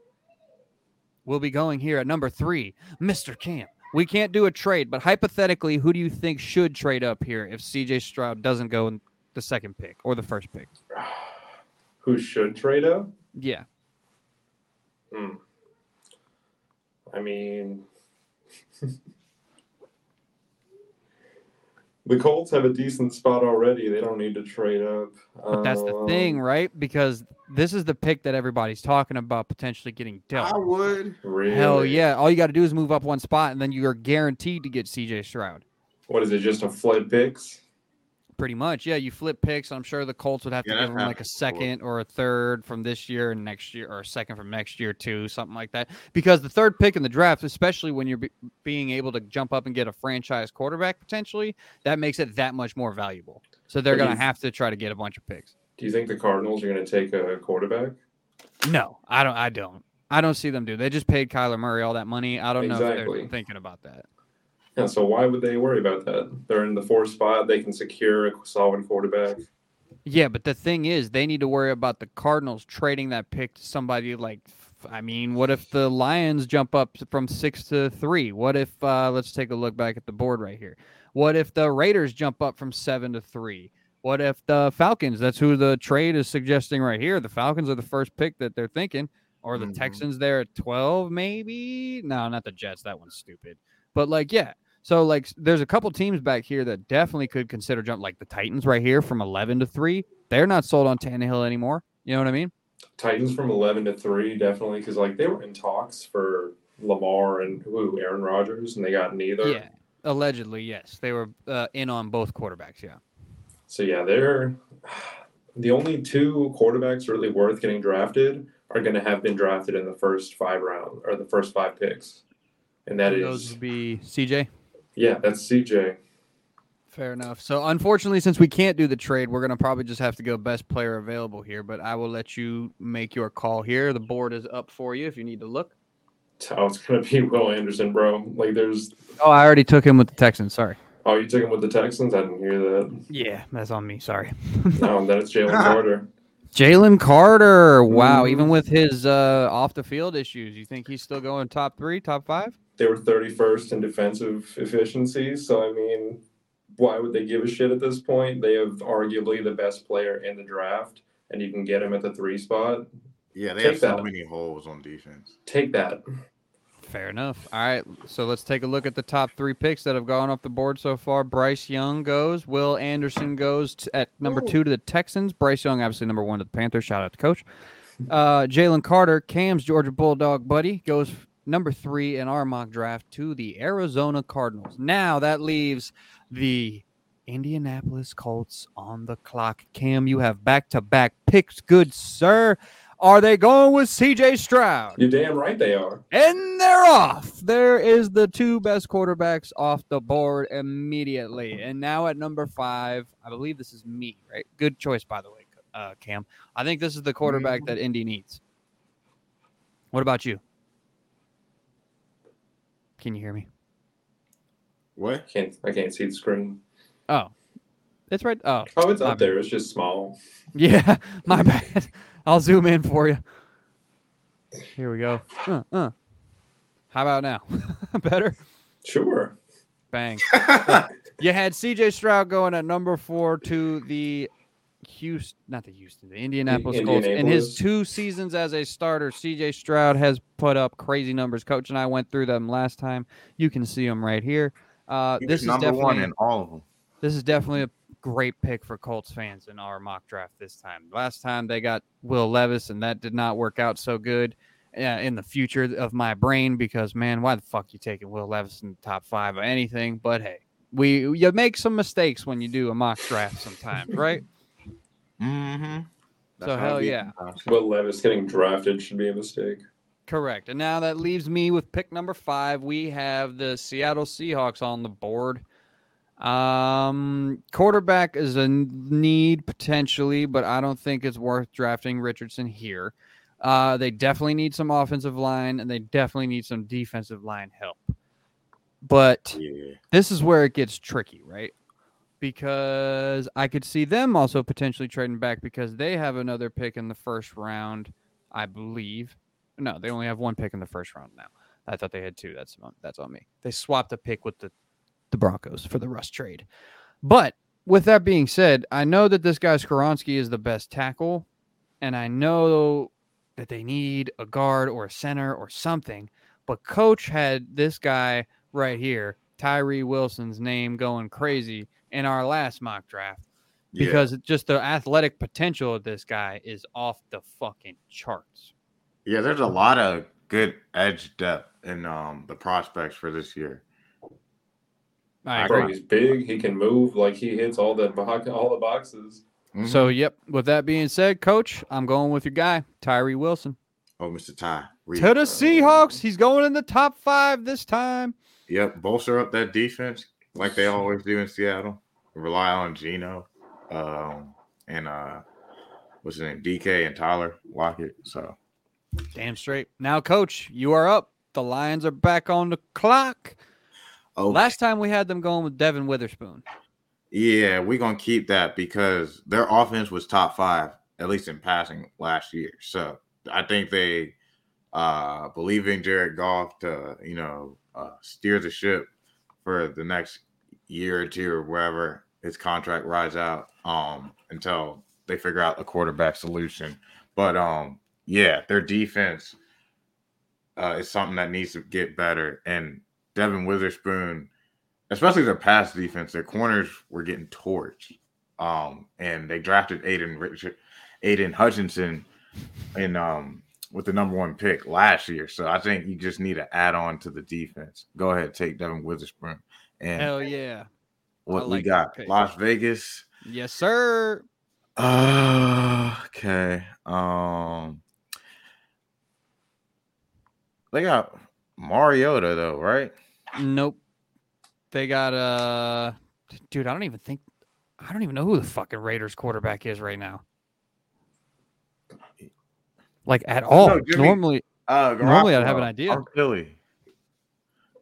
will be going here at number three? Mister Camp. We can't do a trade, but hypothetically, who do you think should trade up here if C J Stroud doesn't go in the second pick or the first pick? Who should trade up? Yeah. Hmm. I mean... The Colts have a decent spot already. They don't need to trade up. But that's the um, thing, right? Because this is the pick that everybody's talking about potentially getting dealt. I would. Really? Hell yeah. All you got to do is move up one spot, and then you are guaranteed to get C J Stroud. What is it, just a flip picks? Pretty much, yeah. You flip picks. I'm sure the Colts would have yeah, to give them like a second cool. or a third from this year and next year, or a second from next year too, something like that. Because the third pick in the draft, especially when you're be- being able to jump up and get a franchise quarterback potentially, that makes it that much more valuable. So they're going to have to try to get a bunch of picks. Do you think the Cardinals are going to take a quarterback? No, I don't. I don't. I don't see them do. They just paid Kyler Murray all that money. I don't exactly. know if they're thinking about that. Yeah, so why would they worry about that? They're in the fourth spot. They can secure a solid quarterback. Yeah, but the thing is, they need to worry about the Cardinals trading that pick to somebody like I mean, what if the Lions jump up from six to three? What if, uh, let's take a look back at the board right here. What if the Raiders jump up from seven to three? What if the Falcons, that's who the trade is suggesting right here. The Falcons are the first pick that they're thinking, or the mm-hmm. Texans there at twelve, maybe. No, not the Jets. That one's stupid. But like, yeah. So, like, there's a couple teams back here that definitely could consider jump, like the Titans right here from eleven to three. They're not sold on Tannehill anymore. You know what I mean? Titans from eleven to three, definitely, because, like, they were in talks for Lamar and who, Aaron Rodgers, and they got neither. Yeah, allegedly, yes. They were uh, in on both quarterbacks, yeah. So, yeah, they're the only two quarterbacks really worth getting drafted are going to have been drafted in the first five round or the first five picks. And that and is. Those would be C J? Yeah, that's C J. Fair enough. So, unfortunately, since we can't do the trade, we're going to probably just have to go best player available here, but I will let you make your call here. The board is up for you if you need to look. Oh, it's going to be Will Anderson, bro. Like, there's... Oh, I already took him with the Texans. Sorry. Oh, you took him with the Texans? I didn't hear that. Yeah, that's on me. Sorry. No, then it's Jalen Carter. Jalen Carter. Wow. Mm-hmm. Even with his uh, off-the-field issues, you think he's still going top three, top five? They were thirty-first in defensive efficiency, so, I mean... Why would they give a shit at this point? They have arguably the best player in the draft, and you can get him at the three spot. Yeah, they take have so that. many holes on defense. Take that. Fair enough. All right, so let's take a look at the top three picks that have gone off the board so far. Bryce Young goes. Will Anderson goes t- at number Ooh. two to the Texans. Bryce Young, obviously, number one to the Panthers. Shout out to Coach. Uh, Jalen Carter, Cam's Georgia Bulldog buddy, goes number three in our mock draft to the Arizona Cardinals. Now that leaves the Indianapolis Colts on the clock. Cam, you have back-to-back picks, good sir. Are they going with C J Stroud? You're damn right they are. And they're off. There is the two best quarterbacks off the board immediately. And now at number five, I believe this is me, right? Good choice, by the way, uh, Cam. I think this is the quarterback that Indy needs. What about you? Can you hear me? What? I can't, I can't see the screen. Oh. It's right. Oh, oh it's up there. It's just small. Yeah, my bad. I'll zoom in for you. Here we go. Uh, uh. How about now? Better? Sure. Bang. You had C J Stroud going at number four to the Houston, not the Houston, the Indianapolis Colts. In his two seasons as a starter, C J Stroud has put up crazy numbers. Coach and I went through them last time. You can see them right here. Uh, this is number one in all of them. This is definitely a great pick for Colts fans in our mock draft this time. Last time they got Will Levis, and that did not work out so good uh, in the future of my brain because, man, why the fuck you taking Will Levis in the top five or anything? But, hey, we you make some mistakes when you do a mock draft sometimes, right? Mm-hmm. That's so hell yeah. Will Levis getting drafted should be a mistake. Correct. And now that leaves me with pick number five. We have the Seattle Seahawks on the board. Um, quarterback is a need potentially, but I don't think it's worth drafting Richardson here. Uh, they definitely need some offensive line, and they definitely need some defensive line help. But yeah. This is where it gets tricky, right? Because I could see them also potentially trading back because they have another pick in the first round, I believe. No, they only have one pick in the first round now. I thought they had two. That's on, that's on me. They swapped a pick with the, the Broncos for the Russ trade. But with that being said, I know that this guy Skoronski is the best tackle, and I know that they need a guard or a center or something. But Coach had this guy right here, Tyree Wilson's name going crazy in our last mock draft because yeah. just the athletic potential of this guy is off the fucking charts. Yeah, there's a lot of good edge depth in um, the prospects for this year. I agree. Bro, he's big. He can move. Like, he hits all the, all the boxes. Mm-hmm. So, yep. With that being said, Coach, I'm going with your guy, Tyree Wilson. Oh, Mister Ty. Reed. To the Seahawks. He's going in the top five this time. Yep. Bolster up that defense like they always do in Seattle. Rely on Geno um, and uh, what's his name? D K and Tyler Lockett. So. Damn straight. Now, Coach, you are up. The Lions are back on the clock. Oh, okay. Last time we had them going with Devin Witherspoon. Yeah, we're going to keep that because their offense was top five, at least in passing last year. So I think they uh, believing Jared Goff to, you know, uh, steer the ship for the next year or two or wherever his contract rides out um, until they figure out a quarterback solution. But, um, yeah, their defense uh, is something that needs to get better. And Devin Witherspoon, especially their pass defense, their corners were getting torched. Um, and they drafted Aiden Richard, Aiden Hutchinson in, um, with the number one pick last year. So I think you just need to add on to the defense. Go ahead, take Devin Witherspoon. And hell yeah. What like we got? Las Vegas. Yes, sir. Uh, okay. Um, they got Mariota though, right? Nope. They got uh, dude. I don't even think. I don't even know who the fucking Raiders quarterback is right now. Like at all. No, Jimmy, normally, uh, normally I'd have an idea. Or Philly.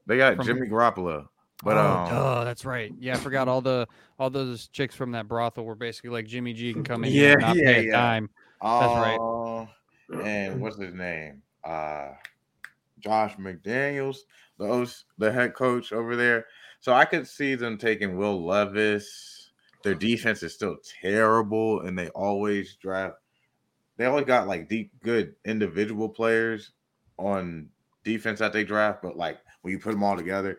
They got from Jimmy Garoppolo. But oh, um, duh, that's right. Yeah, I forgot all the all those chicks from that brothel were basically like Jimmy G can come in yeah, here and not yeah, pay yeah. a dime. That's uh, right. And what's his name? Uh, Josh McDaniels, the host, the head coach over there. So I could see them taking Will Levis. Their defense is still terrible, and they always draft. They always got like deep, good individual players on defense that they draft, but like when you put them all together,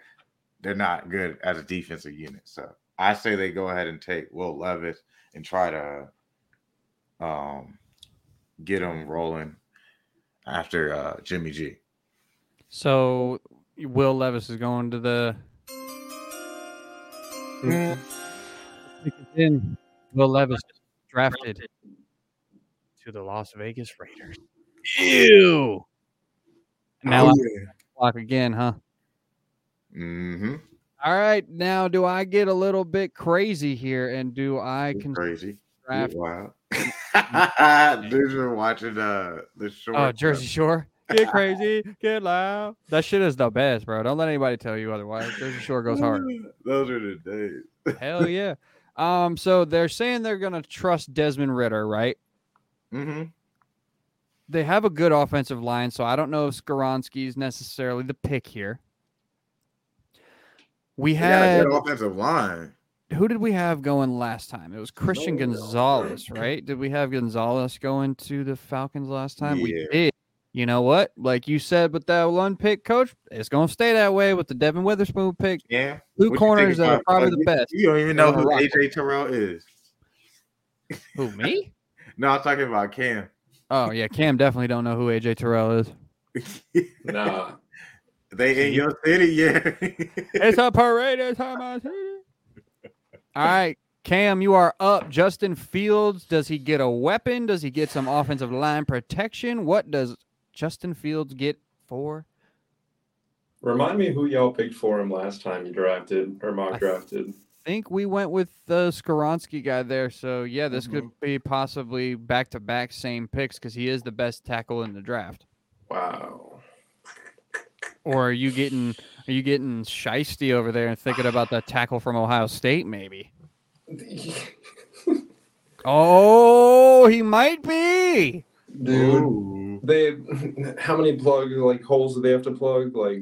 they're not good as a defensive unit. So I say they go ahead and take Will Levis and try to um, get him rolling after uh, Jimmy G. So Will Levis is going to the mm. in. Will Levis drafted to the Las Vegas Raiders. Ew. Now oh, yeah. Block again, huh? Mm-hmm. All right, now do I get a little bit crazy here, and do I con- crazy? Draft- wow! Dudes are watching uh, the Shore. Oh, Jersey Shore, get crazy, get loud. That shit is the best, bro. Don't let anybody tell you otherwise. Jersey Shore goes hard. Those are the days. Hell yeah! Um, so they're saying they're gonna trust Desmond Ridder, right? Mm-hmm. They have a good offensive line, so I don't know if Skoronski is necessarily the pick here. We had an offensive line. Who did we have going last time? It was Christian no, Gonzalez, no. right? Did we have Gonzalez going to the Falcons last time? Yeah. We did. You know what? Like you said, with that one pick, coach, it's going to stay that way with the Devin Witherspoon pick. Yeah. Two what corners that are probably like, the best. You don't even know who A J Terrell is. Who, me? No, I'm talking about Cam. Oh, yeah. Cam definitely don't know who A J Terrell is. No. They in your city, yeah. It's a parade. It's on my city. All right, Cam, you are up. Justin Fields, does he get a weapon? Does he get some offensive line protection? What does Justin Fields get for? Remind me who y'all picked for him last time you drafted or mock drafted. I think we went with the Skoronski guy there. So, yeah, this mm-hmm. could be possibly back-to-back same picks because he is the best tackle in the draft. Wow. Or are you getting are you getting shiesty over there and thinking about that tackle from Ohio State, maybe? Oh, he might be. Dude, ooh. They how many plug like holes do they have to plug? Like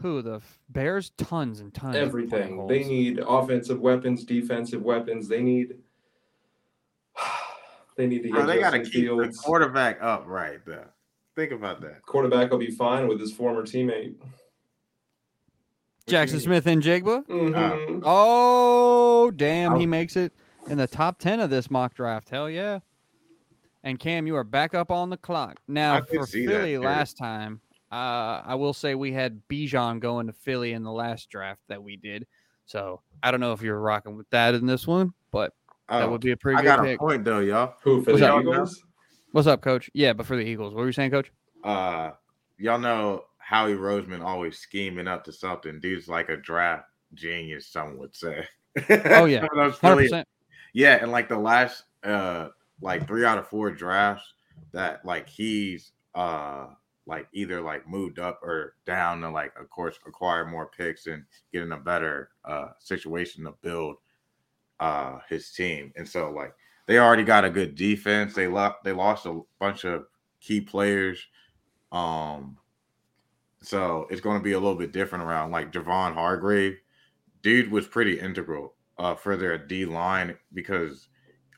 who the f- Bears? Tons and tons. Everything. Of they need offensive weapons, defensive weapons. They need. They need to. Get oh, they got to keep Fields. The quarterback up right there. Think about that. Quarterback will be fine with his former teammate. Jaxon Smith-Njigba? Mm-hmm. Uh, oh, damn. He makes it in the top ten of this mock draft. Hell yeah. And, Cam, you are back up on the clock. Now, for Philly last time, uh, I will say we had Bijan going to Philly in the last draft that we did. So, I don't know if you're rocking with that in this one, but oh, that would be a pretty I good pick. I got a point, though, y'all. Who, for the Eagles? What's up, Coach? Yeah, but for the Eagles. What were you saying, Coach? Uh, y'all know Howie Roseman always scheming up to something. Dude's like a draft genius, some would say. Oh, yeah. one hundred percent. Yeah, and like the last uh, like three out of four drafts that like he's uh, like either like moved up or down to like, of course, acquire more picks and get in a better uh, situation to build uh, his team. And so like they already got a good defense. They lost. They lost a bunch of key players Um, so it's going to be a little bit different around like Javon Hargrave. Dude was pretty integral uh, for their D line because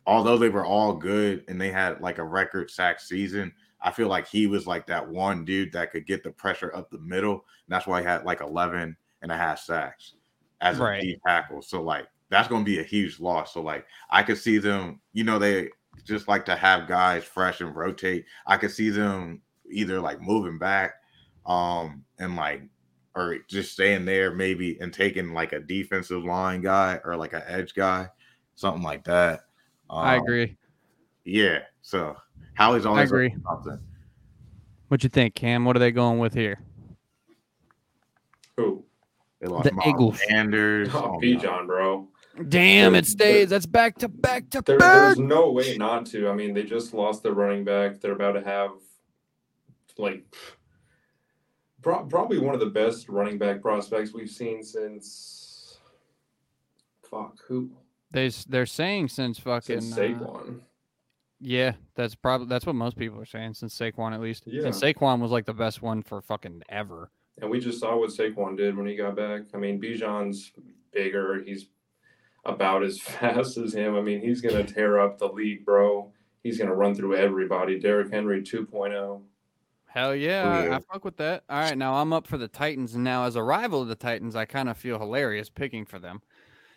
although they were all good and they had like a record sack season, I feel like he was like that one dude that could get the pressure up the middle. And that's why he had like eleven and a half sacks as a right. D tackle. So like that's going to be a huge loss. So like I could see them, you know, they just like to have guys fresh and rotate. I could see them either like moving back um, and like, or just staying there maybe and taking like a defensive line guy or like an edge guy, something like that. Um, I agree. Yeah. So Howie's always I agree. Something. What you think, Cam? What are they going with here? Who? They lost the Mark Eagles. Andrews. Oh, Bijan, bro. Damn, it stays. That's back to back to there, back. There's no way not to. I mean, they just lost their running back. They're about to have like pro- probably one of the best running back prospects we've seen since fuck who. They they're saying since fucking since Saquon. Uh, yeah, that's probably that's what most people are saying since Saquon at least. Yeah. Since Saquon was like the best one for fucking ever. And we just saw what Saquon did when he got back. I mean, Bijan's bigger. He's about as fast as him. I mean, he's gonna tear up the league, bro. He's gonna run through everybody. Derrick Henry two point oh. Hell yeah, yeah. I, I fuck with that. All right, now I'm up for the Titans, and now as a rival of the Titans, I kind of feel hilarious picking for them.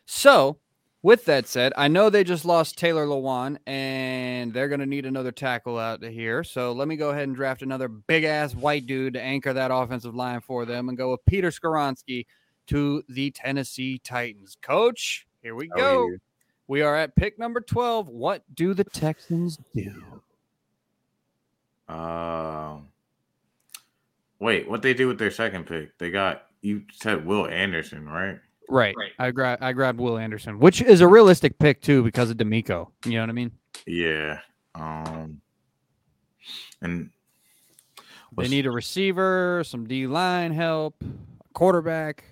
So. With that said, I know they just lost Taylor Lewan, and they're going to need another tackle out here. So let me go ahead and draft another big-ass white dude to anchor that offensive line for them and go with Peter Skoronski to the Tennessee Titans. Coach, here we go. We are at pick number twelve. What do the Texans do? Uh, wait, what they do with their second pick? They got – you said Will Anderson, right? Right. right. I grabbed I grabbed Will Anderson, which is a realistic pick too because of DeMeco. You know what I mean? Yeah. Um and they need a receiver, some D line help, a quarterback.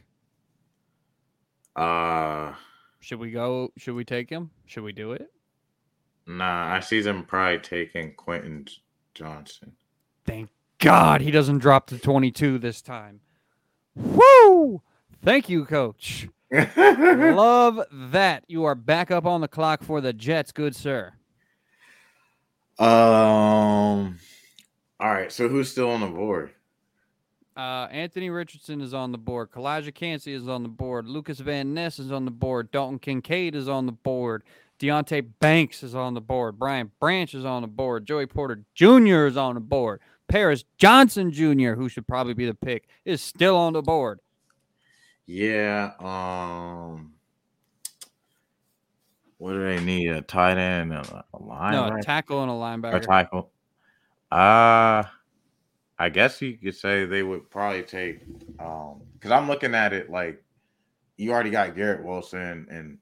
Uh should we go should we take him? Should we do it? Nah, I see them probably taking Quentin Johnson. Thank God he doesn't drop to twenty-two this time. Woo! Thank you, Coach. Love that. You are back up on the clock for the Jets, good sir. Um. All right, so who's still on the board? Uh, Anthony Richardson is on the board. Kalijah Kancey is on the board. Lucas Van Ness is on the board. Dalton Kincaid is on the board. Deonte Banks is on the board. Brian Branch is on the board. Joey Porter Junior is on the board. Paris Johnson Junior, who should probably be the pick, is still on the board. Yeah, um, what do they need? A tight end, a, a linebacker? No, a tackle and a linebacker. A tackle. Uh, I guess you could say they would probably take, um, because I'm looking at it like you already got Garrett Wilson, and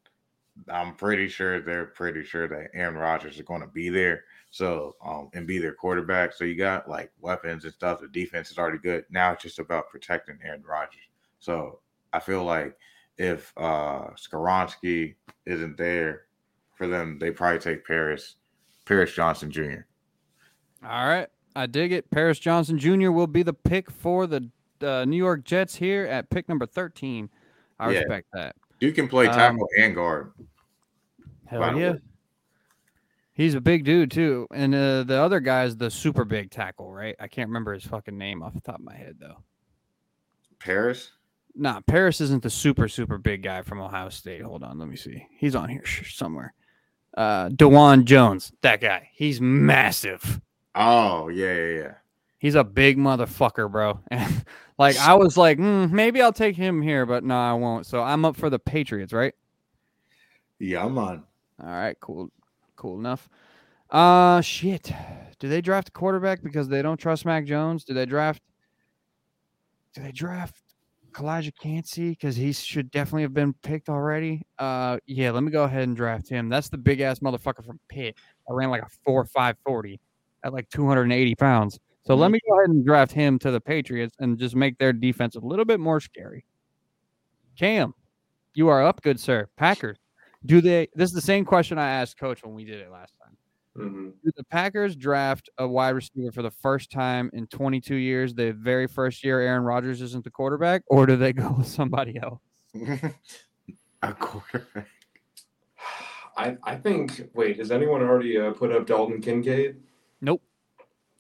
I'm pretty sure they're pretty sure that Aaron Rodgers is going to be there. So, um, and be their quarterback. So you got like weapons and stuff. The defense is already good. Now it's just about protecting Aaron Rodgers. So. I feel like if uh, Skoronski isn't there for them, they probably take Paris, Paris Johnson Junior All right. I dig it. Paris Johnson Junior will be the pick for the uh, New York Jets here at pick number thirteen. I yeah. respect that. You can play tackle um, and guard. Hell yeah. He's a big dude, too. And uh, the other guy's the super big tackle, right? I can't remember his fucking name off the top of my head, though. Paris? Nah, Paris isn't the super, super big guy from Ohio State. Hold on, let me see. He's on here somewhere. Uh, DeJuan Jones, that guy. He's massive. Oh, yeah, yeah, yeah. He's a big motherfucker, bro. like, I was like, mm, maybe I'll take him here, but no, I won't. So I'm up for the Patriots, right? Yeah, I'm on. All right, cool. Cool enough. Uh, shit. Do they draft a quarterback because they don't trust Mac Jones? Do they draft? Do they draft? Kalijah Kancey, because he should definitely have been picked already. Uh, yeah, let me go ahead and draft him. That's the big ass motherfucker from Pitt. I ran like a four five forty at like two hundred and eighty pounds. So let me go ahead and draft him to the Patriots and just make their defense a little bit more scary. Cam, you are up, good sir. Packers, do they? This is the same question I asked Coach when we did it last time. Mm-hmm. Did the Packers draft a wide receiver for the first time in twenty-two years? The very first year Aaron Rodgers isn't the quarterback, or do they go with somebody else? A quarterback. I, I think. Wait, has anyone already uh, put up Dalton Kincaid? Nope.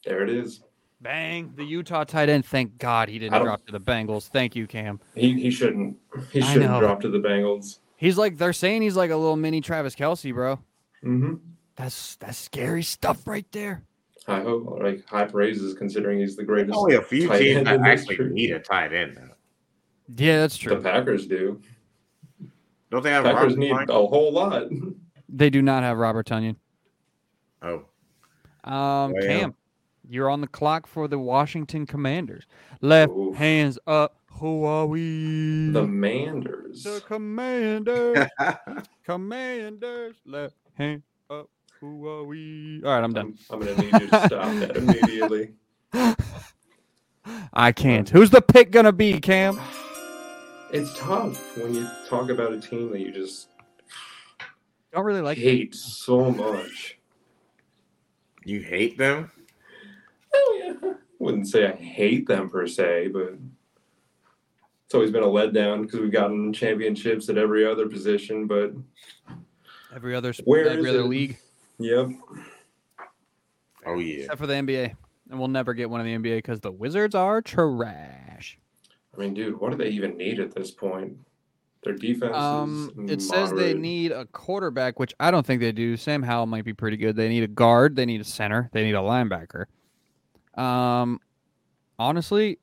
There it is. Bang! The Utah tight end. Thank God he didn't drop to the Bengals. Thank you, Cam. He he shouldn't. He shouldn't drop to the Bengals. He's like they're saying he's like a little mini Travis Kelce, bro. Mm-hmm. That's that's scary stuff right there. I hope like high praises considering he's the greatest. Only a few teams actually need a tight end now. Yeah, that's true. The Packers do. Don't they have Packers Robert need Ryan? A whole lot? They do not have Robert Tonyan. Oh. Um, well, Cam, you're on the clock for the Washington Commanders. Left Oof. Hands up. Who are we? The Manders. The Commanders. Commanders. Left hand up. Who are we? All right, I'm done. I'm, I'm going to need you to stop that immediately. I can't. Who's the pick going to be, Cam? It's tough when you talk about a team that you just don't really like. Hate them. So much. You hate them? Oh yeah. I wouldn't say I hate them per se, but it's always been a letdown because we've gotten championships at every other position, but every other sport, every other it? league. Yep. Oh yeah. Except for the N B A, and we'll never get one in the N B A because the Wizards are trash. I mean, dude, what do they even need at this point? Their defense um, is It says they need a quarterback, which I don't think they do. Sam Howell might be pretty good. They need a guard. They need a center. They need a linebacker. Um, honestly,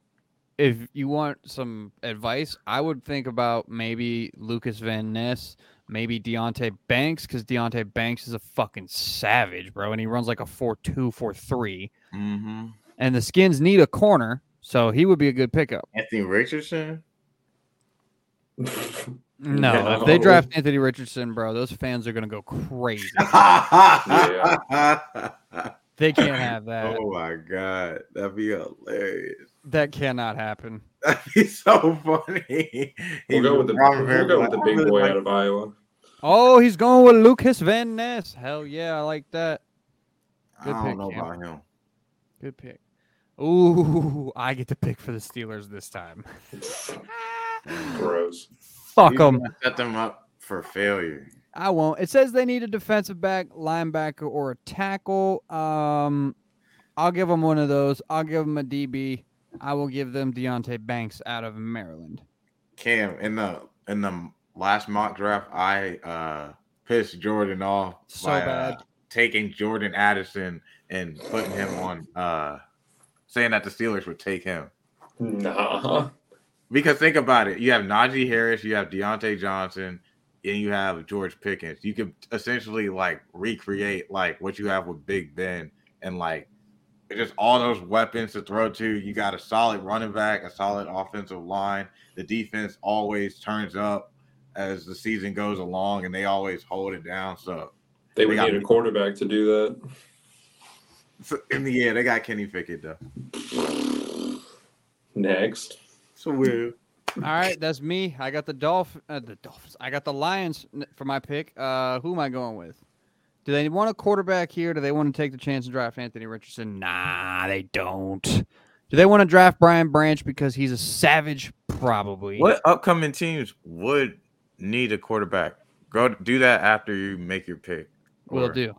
if you want some advice, I would think about maybe Lucas Van Ness, maybe Deonte Banks, because Deonte Banks is a fucking savage, bro, and he runs like a four two, four three. Mm-hmm. And the Skins need a corner. So he would be a good pickup. Anthony Richardson? no, no, if they draft Anthony Richardson, bro, those fans are gonna go crazy. Yeah. They can't have that. Oh my god, that'd be hilarious. That cannot happen. That'd be so funny. We'll go with the, we'll go with the big boy out of Iowa. Oh, he's going with Lucas Van Ness. Hell yeah, I like that. Good I don't pick, know Cam. About him. Good pick. Ooh, I get to pick for the Steelers this time. Gross. Fuck them. Set them up for failure. I won't. It says they need a defensive back, linebacker, or a tackle. Um, I'll give them one of those. I'll give them a D B. I will give them Deonte Banks out of Maryland. Cam, in the in the last mock draft, I uh, pissed Jordan off so by bad. Uh, taking Jordan Addison and putting him on. Uh, saying that the Steelers would take him. Nah. Because think about it. You have Najee Harris, you have Deontay Johnson, and you have George Pickens. You could essentially, like, recreate, like, what you have with Big Ben and, like, just all those weapons to throw to. You got a solid running back, a solid offensive line. The defense always turns up as the season goes along, and they always hold it down. So They, they would need a quarterback to do that. So, in the end, they got Kenny Pickett, though. Next. So weird. All right, that's me. I got the Dolph- uh, the Dolphins. I got the Lions for my pick. Uh, who am I going with? Do they want a quarterback here? Do they want to take the chance and draft Anthony Richardson? Nah, they don't. Do they want to draft Brian Branch because he's a savage? Probably. What upcoming teams would need a quarterback? Go do that after you make your pick. Or... Will do.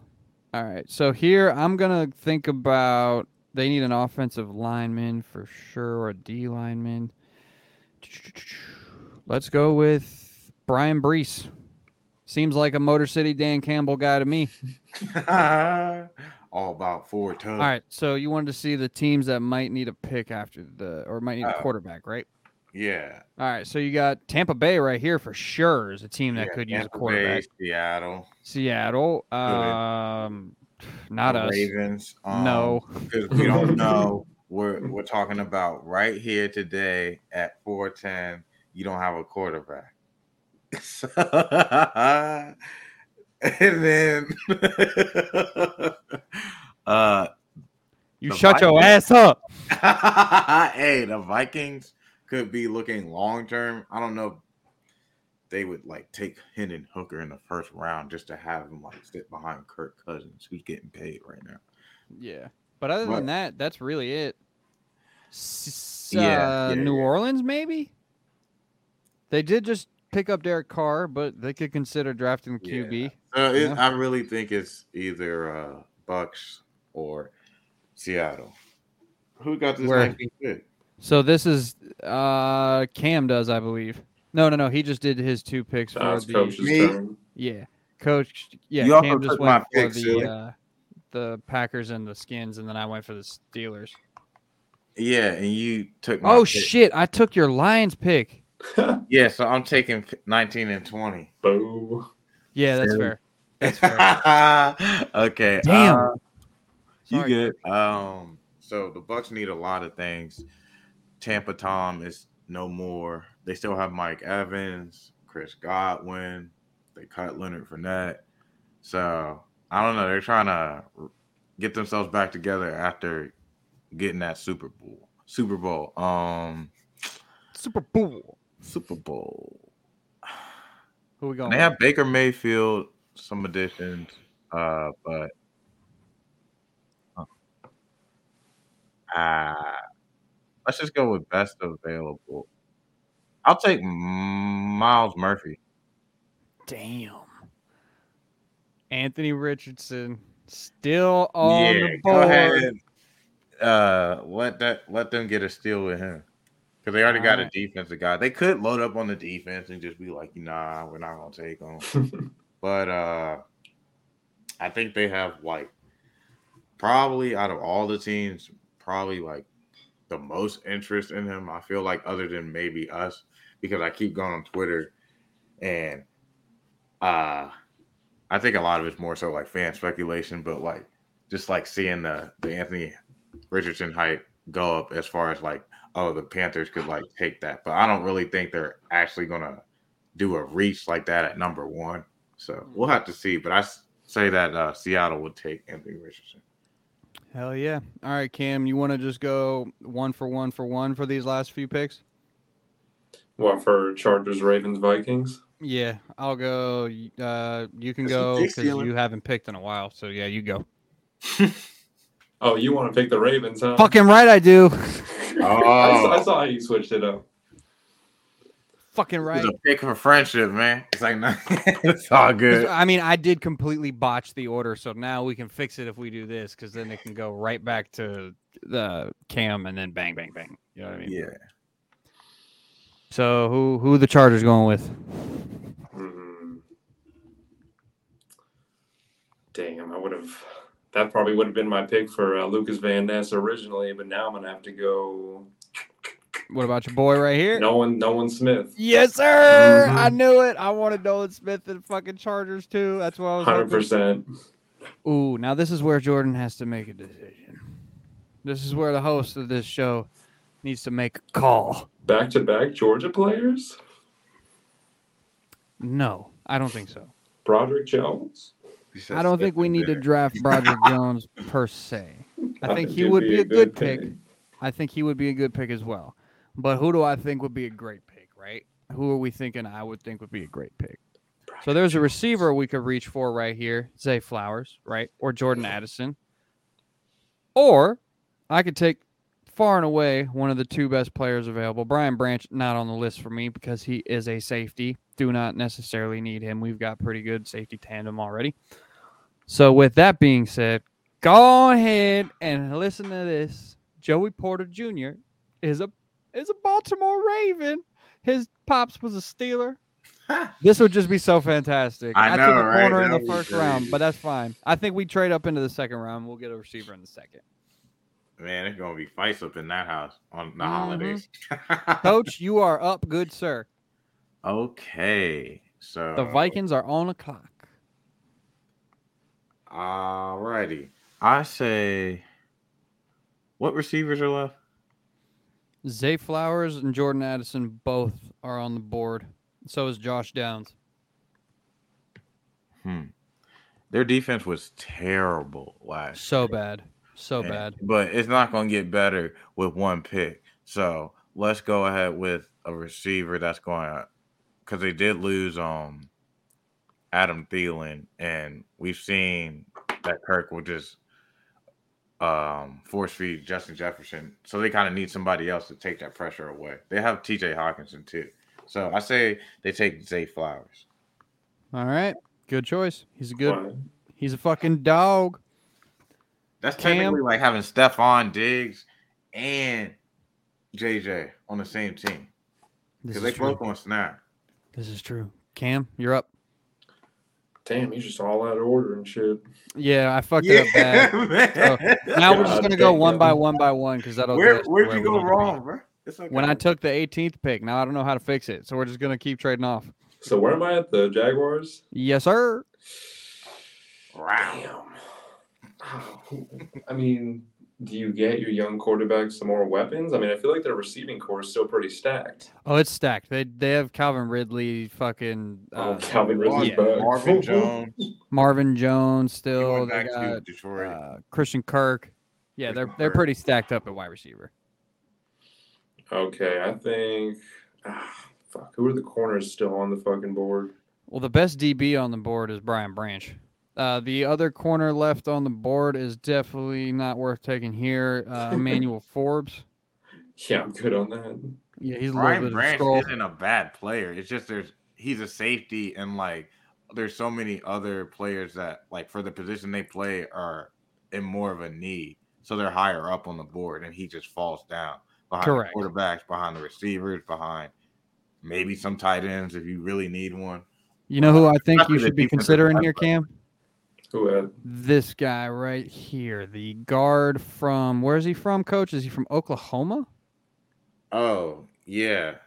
All right, so here I'm going to think about they need an offensive lineman for sure or a D lineman. Let's go with Brian Brees. Seems like a Motor City Dan Campbell guy to me. All about four times. All right, so you wanted to see the teams that might need a pick after the – or might need a uh, quarterback, right? Yeah. All right, so you got Tampa Bay right here for sure is a team that yeah, could Tampa use a quarterback. Bay, Seattle. Seattle, um, not us. Ravens, um, no, because we don't know. We're we're talking about right here today at four ten. You don't have a quarterback, and then uh, you shut Vikings. Your ass up. Hey, the Vikings could be looking long term. I don't know. they would like take Hendon Hooker in the first round just to have him like sit behind Kirk Cousins, who's getting paid right now. Yeah, but other but, than that, that's really it. S- yeah, uh, yeah, New yeah. Orleans, maybe they did just pick up Derek Carr, but they could consider drafting the Q B. Yeah. Uh, it, I really think it's either uh, Bucks or Seattle. Who got this nineteenth pick? So this is uh, Cam does, I believe. No, no, no. He just did his two picks for the coaches. Yeah, coach. Yeah, you Cam just went for pick, the uh, the Packers and the Skins, and then I went for the Steelers. Yeah, and you took. My oh pick. Shit! I took your Lions pick. Yeah, so I'm taking nineteen and twenty. Boo. Yeah, that's Seven. fair. That's fair. Okay. Damn. Uh, you good? Um. So the Bucks need a lot of things. Tampa Tom is no more. They still have Mike Evans, Chris Godwin. They cut Leonard Fournette. So I don't know. They're trying to get themselves back together after getting that Super Bowl. Super Bowl. Um, Super Bowl. Super Bowl. Who are we going? They have Baker Mayfield, some additions, uh, but uh, uh, let's just go with best available. I'll take Miles Murphy. Damn. Anthony Richardson still on yeah, the board. Go ahead. Uh, let that let them get a steal with him. Because they already All got right. a defensive guy. They could load up on the defense and just be like, nah, we're not going to take them. But uh, I think they have, like, probably out of all the teams, probably, like, the most interest in him, I feel like, other than maybe us. Because I keep going on Twitter, and uh, I think a lot of it's more so, like, fan speculation. But, like, just, like, seeing the, the Anthony Richardson hype go up as far as, like, oh, the Panthers could, like, take that. But I don't really think they're actually going to do a reach like that at number one. So we'll have to see. But I say that uh, Seattle would take Anthony Richardson. Hell yeah. All right, Cam, you want to just go one for one for one for these last few picks? What, for Chargers, Ravens, Vikings? Yeah, I'll go. Uh, you can That's go because you haven't picked in a while. So, yeah, you go. Oh, you want to pick the Ravens, huh? Fucking right I do. Oh. I, saw, I saw how you switched it up. Fucking right. It's a pick for friendship, man. It's like, no, it's all good. I mean, I did completely botch the order, so now we can fix it if we do this, because then it can go right back to the Cam and then bang, bang, bang. You know what I mean? Yeah. So who who the Chargers going with? Mm-hmm. Damn, I would have. That probably would have been my pick for uh, Lucas Van Ness originally, but now I'm gonna have to go. What about your boy right here? Nolan, Nolan Smith. Yes, sir. Mm-hmm. I knew it. I wanted Nolan Smith and fucking Chargers too. That's what I was. Hundred percent. Ooh, now this is where Jordan has to make a decision. This is where the host of this show needs to make a call. Back to back Georgia players? No, I don't think so. Broderick Jones. I don't think we need there. to draft Broderick Jones per se. I think he would be, be a good pick. pick. I think he would be a good pick as well. But who do I think would be a great pick, right? Who are we thinking I would think would be a great pick? Broderick so there's a receiver we could reach for right here, Zay Flowers, right? Or Jordan Addison. Or I could take far and away one of the two best players available. Brian Branch, not on the list for me because he is a safety. Do not necessarily need him. We've got pretty good safety tandem already. So with that being said, go ahead and listen to this. Joey Porter Junior is a is a Baltimore Raven. His pops was a Steeler. This would just be so fantastic. I, I know, took a corner right? in that the first crazy. round, but that's fine. I think we trade up into the second round. We'll get a receiver in the second. Man, it's gonna be fights up in that house on the mm-hmm. holidays. Coach, you are up, good sir. Okay, so the Vikings are on the clock. All righty. I say, what receivers are left? Zay Flowers and Jordan Addison both are on the board. So is Josh Downs. Hmm. Their defense was terrible last so year. So bad. So and, bad. But it's not going to get better with one pick. So let's go ahead with a receiver that's going to because they did lose um Adam Thielen, and we've seen that Kirk will just um force feed Justin Jefferson. So they kind of need somebody else to take that pressure away. They have T J Hawkinson too. So I say they take Zay Flowers. All right. Good choice. He's a good – he's a fucking dog. That's Cam. Technically like having Stephon Diggs and J J on the same team. Because they true. Both on snap. This is true. Cam, you're up. Damn, he's just all out of order and shit. Yeah, I fucked yeah, it up bad. So now God, we're just going to go one by one by one because that'll – Where, where'd you go wrong, bro? Okay. When I took the eighteenth pick, now I don't know how to fix it. So we're just going to keep trading off. So where am I at? The Jaguars? Yes, sir. Wow. I mean, do you get your young quarterback some more weapons? I mean, I feel like their receiving core is still pretty stacked. Oh, it's stacked. They they have Calvin Ridley, fucking uh, oh, Calvin Ridley, yeah. Marvin Jones, Marvin Jones still. They got uh, Christian Kirk. Yeah, they're they're pretty stacked up at wide receiver. Okay, I think ah, fuck. Who are the corners still on the fucking board? Well, the best D B on the board is Brian Branch. Uh, the other corner left on the board is definitely not worth taking here. Uh, Emmanuel Forbes. Yeah, I'm good on that. Yeah, he's Brian a bit Branch of isn't a bad player. It's just there's he's a safety, and like there's so many other players that like for the position they play are in more of a need, so they're higher up on the board, and he just falls down. Behind Correct. The quarterbacks, behind the receivers, behind maybe some tight ends if you really need one. You know who I think you should be considering here, Cam? Who is? This guy right here, the guard from – where is he from, Coach? Is he from Oklahoma? Oh, yeah.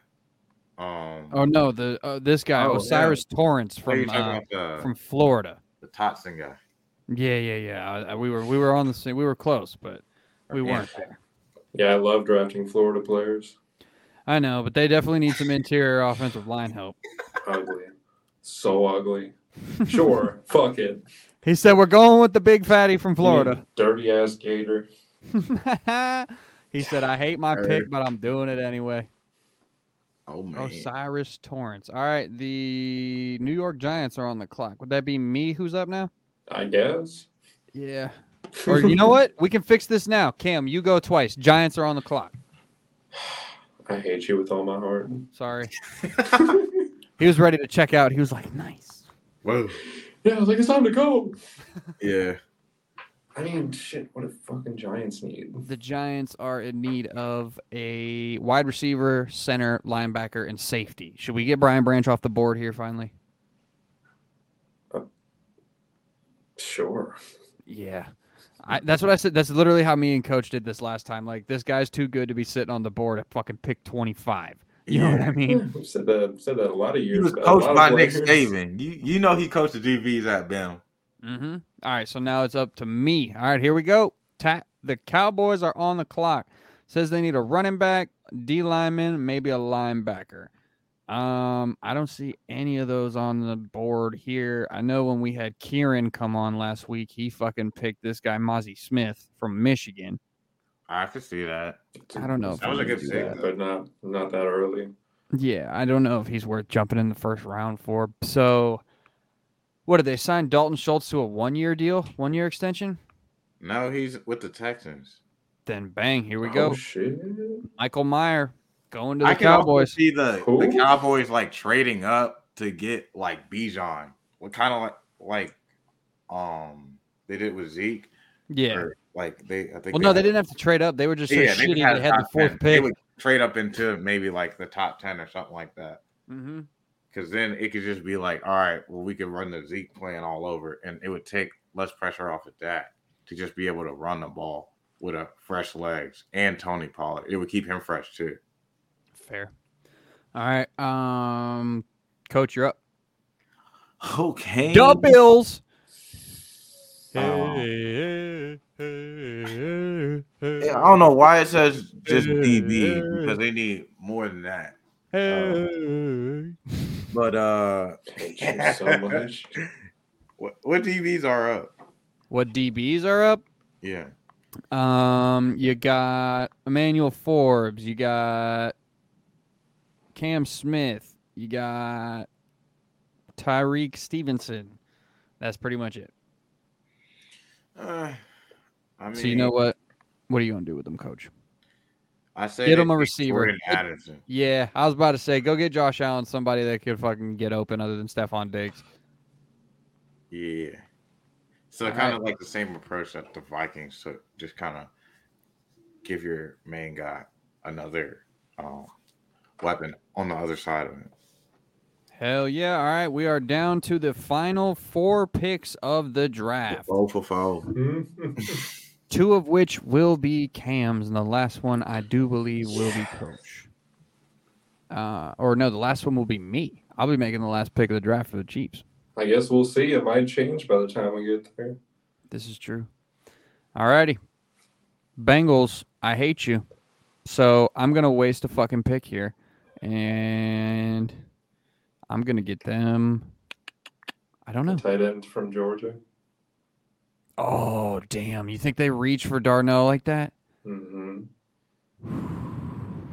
Um, oh, no, the uh, this guy, oh, Osiris yeah. Torrance from uh, the, from Florida. The Totson guy. Yeah, yeah, yeah. We were we were on the same – we were close, but we weren't there. Yeah, I love drafting Florida players. I know, but they definitely need some interior offensive line help. Ugly. So ugly. Sure. Fuck it. He said, we're going with the big fatty from Florida. Dirty-ass gator. He said, I hate my pick, but I'm doing it anyway. Oh, man. Osiris Torrance. All right, the New York Giants are on the clock. Would that be me who's up now? I guess. Yeah. Or you know what? We can fix this now. Cam, you go twice. Giants are on the clock. I hate you with all my heart. Sorry. He was ready to check out. He was like, nice. Whoa. Yeah, I was like, it's time to go. Yeah. I mean, shit, what do fucking Giants need? The Giants are in need of a wide receiver, center, linebacker, and safety. Should we get Brian Branch off the board here finally? Uh, sure. Yeah. I, that's what I said. That's literally how me and Coach did this last time. Like, this guy's too good to be sitting on the board at fucking pick twenty-five. You yeah. know what I mean? I've said that, said that a lot of years ago. He was coached by Nick Saban. You, you know he coached the D Bs at Bama. Mm-hmm. All right, so now it's up to me. All right, here we go. Ta- the Cowboys are on the clock. Says they need a running back, D lineman, maybe a linebacker. Um, I don't see any of those on the board here. I know when we had Kieran come on last week, he fucking picked this guy, Mozzie Smith from Michigan. I could see that. I don't know. That was a good pick, but not, not that early. Yeah, I don't know if he's worth jumping in the first round for. So, what did they sign Dalton Schultz to a one-year deal? One-year extension? No, he's with the Texans. Then bang, here we oh, go. Shit. Michael Mayer. Going to the I can Cowboys. Also see the, cool. the Cowboys like trading up to get like Bijan. What kind of like like um they did with Zeke? Yeah. Or, like they I think Well they no, had, they didn't have to trade up. They were just so yeah, shitty they had, they had the fourth ten. Pick. They would trade up into maybe like the top ten or something like that. Mm-hmm. Cause then it could just be like, all right, well, we could run the Zeke plan all over, and it would take less pressure off of that to just be able to run the ball with a fresh legs and Tony Pollard. It would keep him fresh too. Fair. All right. Um, Coach, you're up. Okay. The Bills. Hey, hey, hey, hey. I don't know why it says just D B because they need more than that. Hey. Uh, but, uh, thank you so much. What, what D Bs are up? What D Bs are up? Yeah. Um, you got Emmanuel Forbes. You got Cam Smith, You got Tyreek Stevenson. That's pretty much it. Uh, I mean, so you know what? What are you going to do with them, Coach? I say get him a receiver. It, yeah, I was about to say, go get Josh Allen, somebody that could fucking get open other than Stephon Diggs. Yeah. So kind right. of like the same approach that the Vikings took. Just kind of give your main guy another um, weapon on the other side of it. Hell yeah. All right. We are down to the final four picks of the draft. Four for four. Two of which will be Cam's, and the last one I do believe will yeah. be Coach. Uh, or no, the last one will be me. I'll be making the last pick of the draft for the Chiefs. I guess we'll see. It might change by the time we get there. This is true. All righty. Bengals, I hate you. So I'm going to waste a fucking pick here. And I'm going to get them. I don't know. The tight end from Georgia. Oh, damn. You think they reach for Darnell like that? Mm-hmm.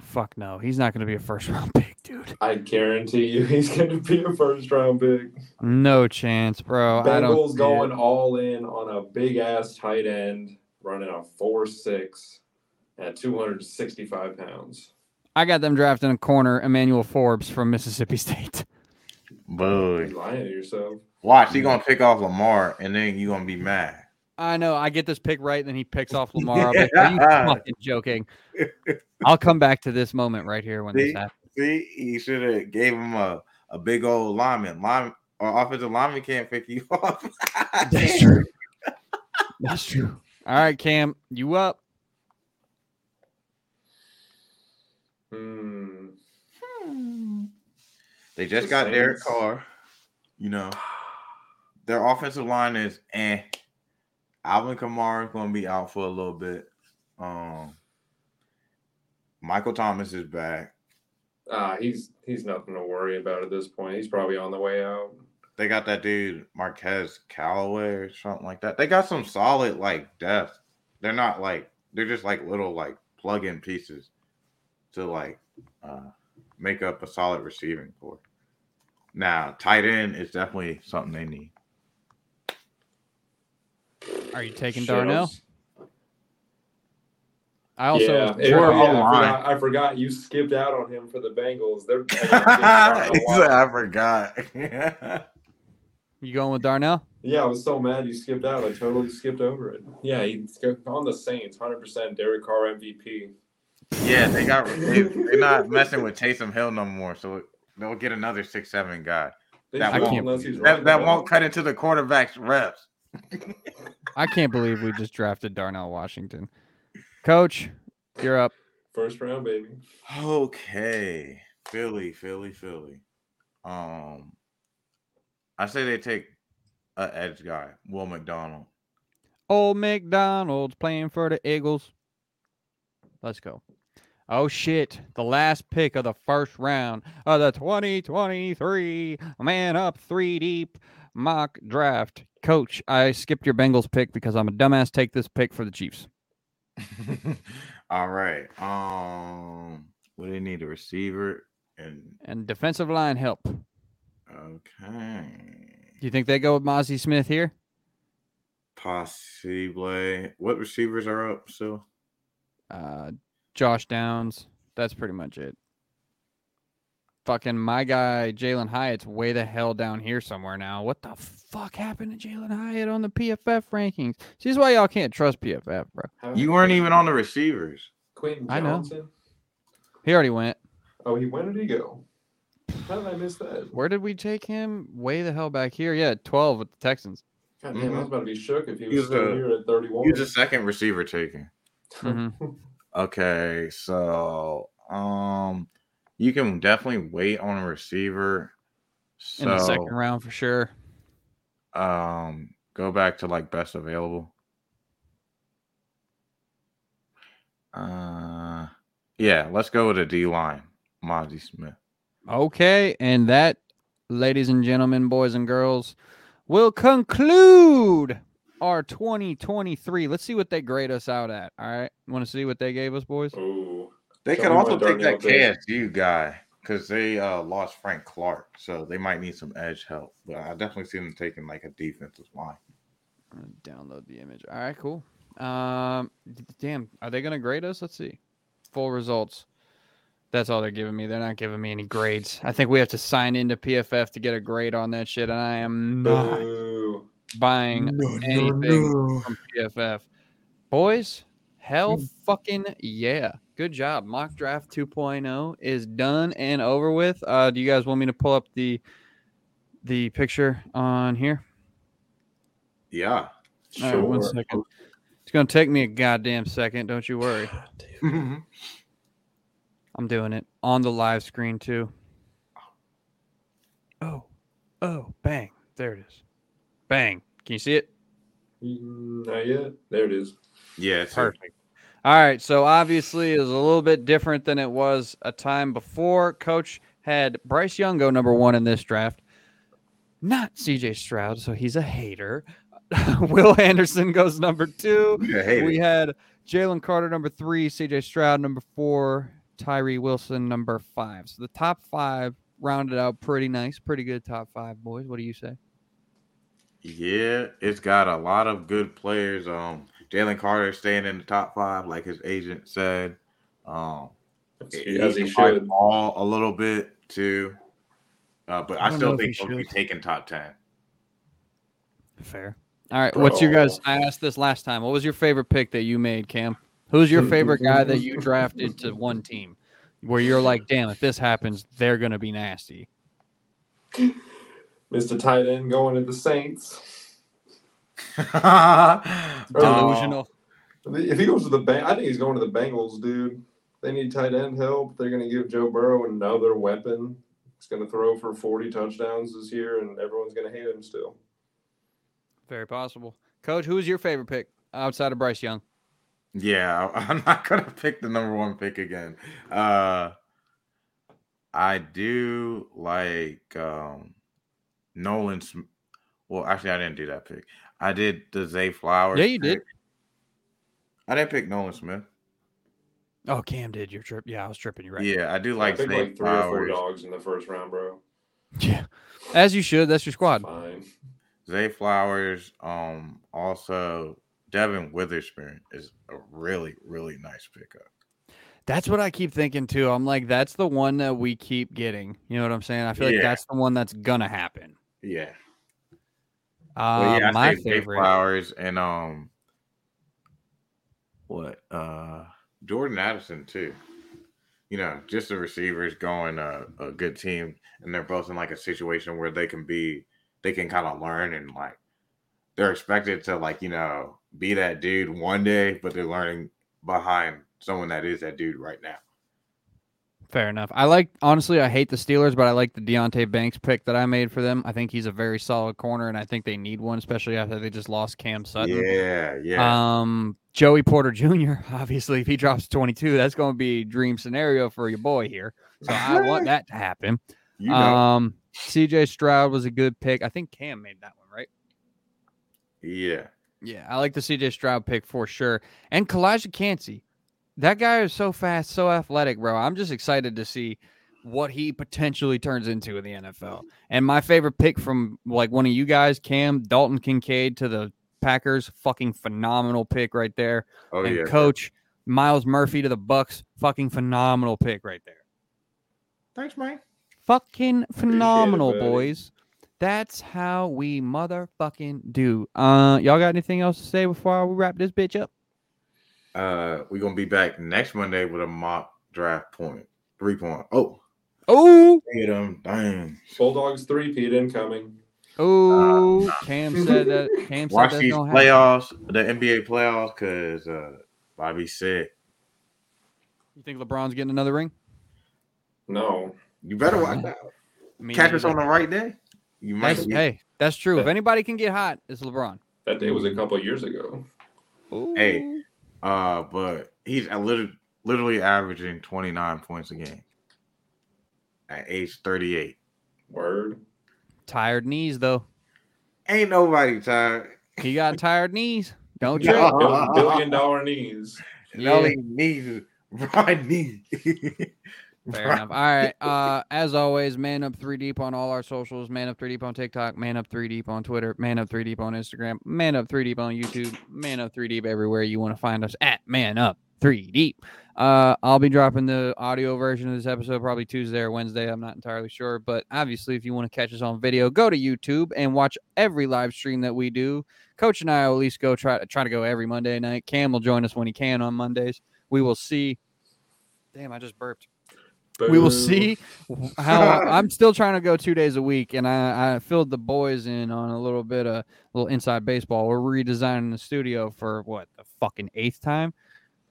Fuck no. He's not going to be a first-round pick, dude. I guarantee you he's going to be a first-round pick. No chance, bro. Bengals I don't going all in on a big-ass tight end, running a four six at two hundred sixty-five pounds. I got them drafting a corner, Emmanuel Forbes from Mississippi State. Boy. You're lying to yourself. Watch, he's going to pick off Lamar, and then you're going to be mad. I know. I get this pick right, and then he picks off Lamar. yeah. Are you fucking joking? I'll come back to this moment right here when see, this happens. See, you should have gave him a, a big old lineman. Line, or offensive lineman can't pick you off. That's true. That's true. All right, Cam, you up. Hmm. hmm. They just this got sense. Derek Carr. You know, their offensive line is eh. Alvin Kamara is going to be out for a little bit. Um, Michael Thomas is back. Uh, he's he's nothing to worry about at this point. He's probably on the way out. They got that dude, Marquez Callaway or something like that. They got some solid, like, depth. They're not, like, they're just, like, little, like, plug-in pieces to, like, uh, make up a solid receiving corps. Now, tight end is definitely something they need. Are you taking Shows. Darnell? I also yeah, it, yeah, I, forgot, I forgot you skipped out on him for the Bengals. They're I forgot. You going with Darnell? Yeah, I was so mad you skipped out. I totally skipped over it. Yeah, he's on the Saints, one hundred percent Derek Carr M V P. Yeah, they got they, they're not messing with Taysom Hill no more, so it, they'll get another six seven guy. That, won't, that, that won't cut into the quarterback's reps. I can't believe we just drafted Darnell Washington. Coach, you're up. First round, baby. Okay. Philly, Philly, Philly. Um, I say they take an edge guy, Will McDonald. Old McDonald's playing for the Eagles. Let's go. Oh, shit. The last pick of the first round of the twenty twenty-three Man Up three Deep mock draft. Coach, I skipped your Bengals pick because I'm a dumbass. Take this pick for the Chiefs. All right. Um, well, they need a receiver and and defensive line help. Okay. Do you think they go with Mozzie Smith here? Possibly. What receivers are up still? Uh, Josh Downs. That's pretty much it. Fucking my guy, Jalen Hyatt's way the hell down here somewhere now. What the fuck happened to Jalen Hyatt on the P F F rankings? This is why y'all can't trust P F F, bro. You weren't even on the receivers. Quentin Johnson. I know. He already went. Oh, he went or did he go? How did I miss that? Where did we take him? Way the hell back here. Yeah, twelve with the Texans. God damn, mm-hmm. I was about to be shook if he was, he was still a, here at thirty-one. He was the second receiver taken. Mm-hmm. Okay, so um, you can definitely wait on a receiver. So, in the second round for sure. Um, go back to like best available. Uh, yeah, let's go with a D line, Mozzie Smith. Okay, and that, ladies and gentlemen, boys and girls, will conclude our twenty twenty-three. Let's see what they grade us out at. All right, want to see what they gave us, boys? Ooh. They could also take that K S U guy. because they uh, lost Frank Clark, so they might need some edge help. But I definitely see them taking like a defensive line. I'm gonna download the image. All right, cool. Um, damn, are they gonna grade us? Let's see. Full results. That's all they're giving me. They're not giving me any grades. I think we have to sign into P F F to get a grade on that shit, and I am not no. buying no, anything no, no. from P F F. Boys, hell fucking yeah. Good job. Mock Draft two point oh is done and over with. Uh, do you guys want me to pull up the the picture on here? Yeah. All sure. right, one second. It's going to take me a goddamn second. Don't you worry. I'm doing it on the live screen, too. Oh, oh, bang. There it is. Bang. Can you see it? Not yet. There it is. Yeah, it's perfect. Here. All right. So, obviously, it was a little bit different than it was a time before. Coach had Bryce Young go number one in this draft, not C J Stroud. So, he's a hater. Will Anderson goes number two. We had Jalen Carter number three, C J Stroud number four. Tyree Wilson, number five. So the top five rounded out pretty nice. Pretty good top five, boys. What do you say? Yeah, it's got a lot of good players. Um, Jalen Carter staying in the top five, like his agent said. Um, As he should. Ball a little bit, too. Uh, but I, I still think he'll be taking top ten. Fair. All right, Bro. What's your guys' – I asked this last time. What was your favorite pick that you made, Cam? Who's your favorite guy that you drafted to one team where you're like, damn, if this happens, they're going to be nasty? Mister Tight End going to the Saints. Delusional. Uh, if he goes to the Bengals, I think he's going to the Bengals, dude. They need tight end help. They're going to give Joe Burrow another weapon. He's going to throw for forty touchdowns this year, and everyone's going to hate him still. Very possible. Coach, who's your favorite pick outside of Bryce Young? Yeah, I'm not going to pick the number one pick again. Uh, I do like um, Nolan Smith. Well, actually, I didn't do that pick. I did the Zay Flowers. Yeah, you pick. Did. I didn't pick Nolan Smith. Oh, Cam did. Your trip. Yeah, I was tripping. You're right. Yeah, I do like I Zay like three Flowers. Or four dogs in the first round, bro. Yeah, as you should. That's your squad. Fine. Zay Flowers. Um, also... Devin Witherspoon is a really, really nice pickup. That's what I keep thinking, too. I'm like, that's the one that we keep getting. You know what I'm saying? I feel yeah. like that's the one that's going to happen. Yeah. Uh, well, yeah my favorite. Flowers and um, what? Uh, Jordan Addison, too. You know, just the receivers going a, a good team, and they're both in, like, a situation where they can be – they can kind of learn and, like, they're expected to, like, you know, be that dude one day, but they're learning behind someone that is that dude right now. Fair enough. I like, honestly, I hate the Steelers, but I like the Deonte Banks pick that I made for them. I think he's a very solid corner, and I think they need one, especially after they just lost Cam Sutton. Yeah, yeah. Um, Joey Porter Junior, obviously, if he drops twenty-two, that's going to be a dream scenario for your boy here. So I want that to happen. You know. Um, C J Stroud was a good pick. I think Cam made that one, right? Yeah. Yeah, I like the C J Stroud pick for sure. And Kalijah Kancey. That guy is so fast, so athletic, bro. I'm just excited to see what he potentially turns into in the N F L. And my favorite pick from, like, one of you guys, Cam, Dalton Kincaid to the Packers, fucking phenomenal pick right there. Oh, and yeah. Coach, Myles Murphy to the Bucks, fucking phenomenal pick right there. Thanks, Mike. Fucking phenomenal, it, boys. That's how we motherfucking do. Uh, y'all got anything else to say before we wrap this bitch up? Uh, we're going to be back next Monday with a mock draft point. Three point. Oh. Oh. Get him. Dang. Bulldogs three-peat incoming. Oh. Uh, Cam said that. Cam said Watch that these playoffs, happen. The N B A playoffs, because uh, Bobby said. You think LeBron's getting another ring? No. You better watch out. Catch us on the right day. You might that's, hey, that's true. That, if anybody can get hot, it's LeBron. That day was a couple of years ago. Ooh. Hey, uh, but he's literally, literally averaging twenty-nine points a game at age thirty-eight. Word. Tired knees, though. Ain't nobody tired. He got tired knees. Don't you? Billion, billion dollar knees. No, yeah. Knees. Right knees. Fair enough. All right. Uh, as always, Man Up three Deep on all our socials. Man Up three Deep on TikTok. Man Up three Deep on Twitter. Man Up three Deep on Instagram. Man Up three Deep on YouTube. Man Up three Deep everywhere you want to find us at Man Up three Deep. Uh, I'll be dropping the audio version of this episode probably Tuesday or Wednesday. I'm not entirely sure. But obviously, if you want to catch us on video, go to YouTube and watch every live stream that we do. Coach and I will at least go try, try to go every Monday night. Cam will join us when he can on Mondays. We will see. Damn, I just burped. Boom. We will see how I'm still trying to go two days a week, and I, I filled the boys in on a little bit of little inside baseball. We're redesigning the studio for what the fucking eighth time,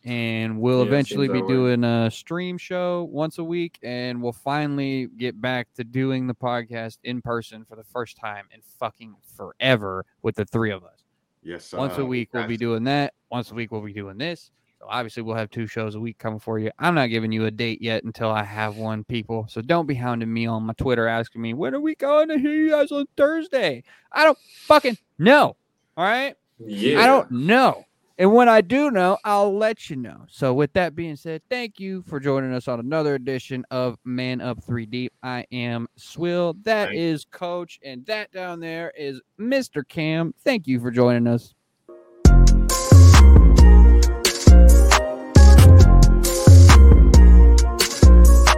and we'll yeah, eventually be doing a stream show once a week, and we'll finally get back to doing the podcast in person for the first time in fucking forever with the three of us. Yes, once uh, a week we'll be doing that. Once a week we'll be doing this. So obviously, we'll have two shows a week coming for you. I'm not giving you a date yet until I have one, people. So don't be hounding me on my Twitter asking me, when are we going to hear you guys on Thursday? I don't fucking know. All right? Yeah. I don't know. And when I do know, I'll let you know. So with that being said, thank you for joining us on another edition of Man Up three Deep. I am Swill. That Thanks. Is Coach. And that down there is Mister Cam. Thank you for joining us.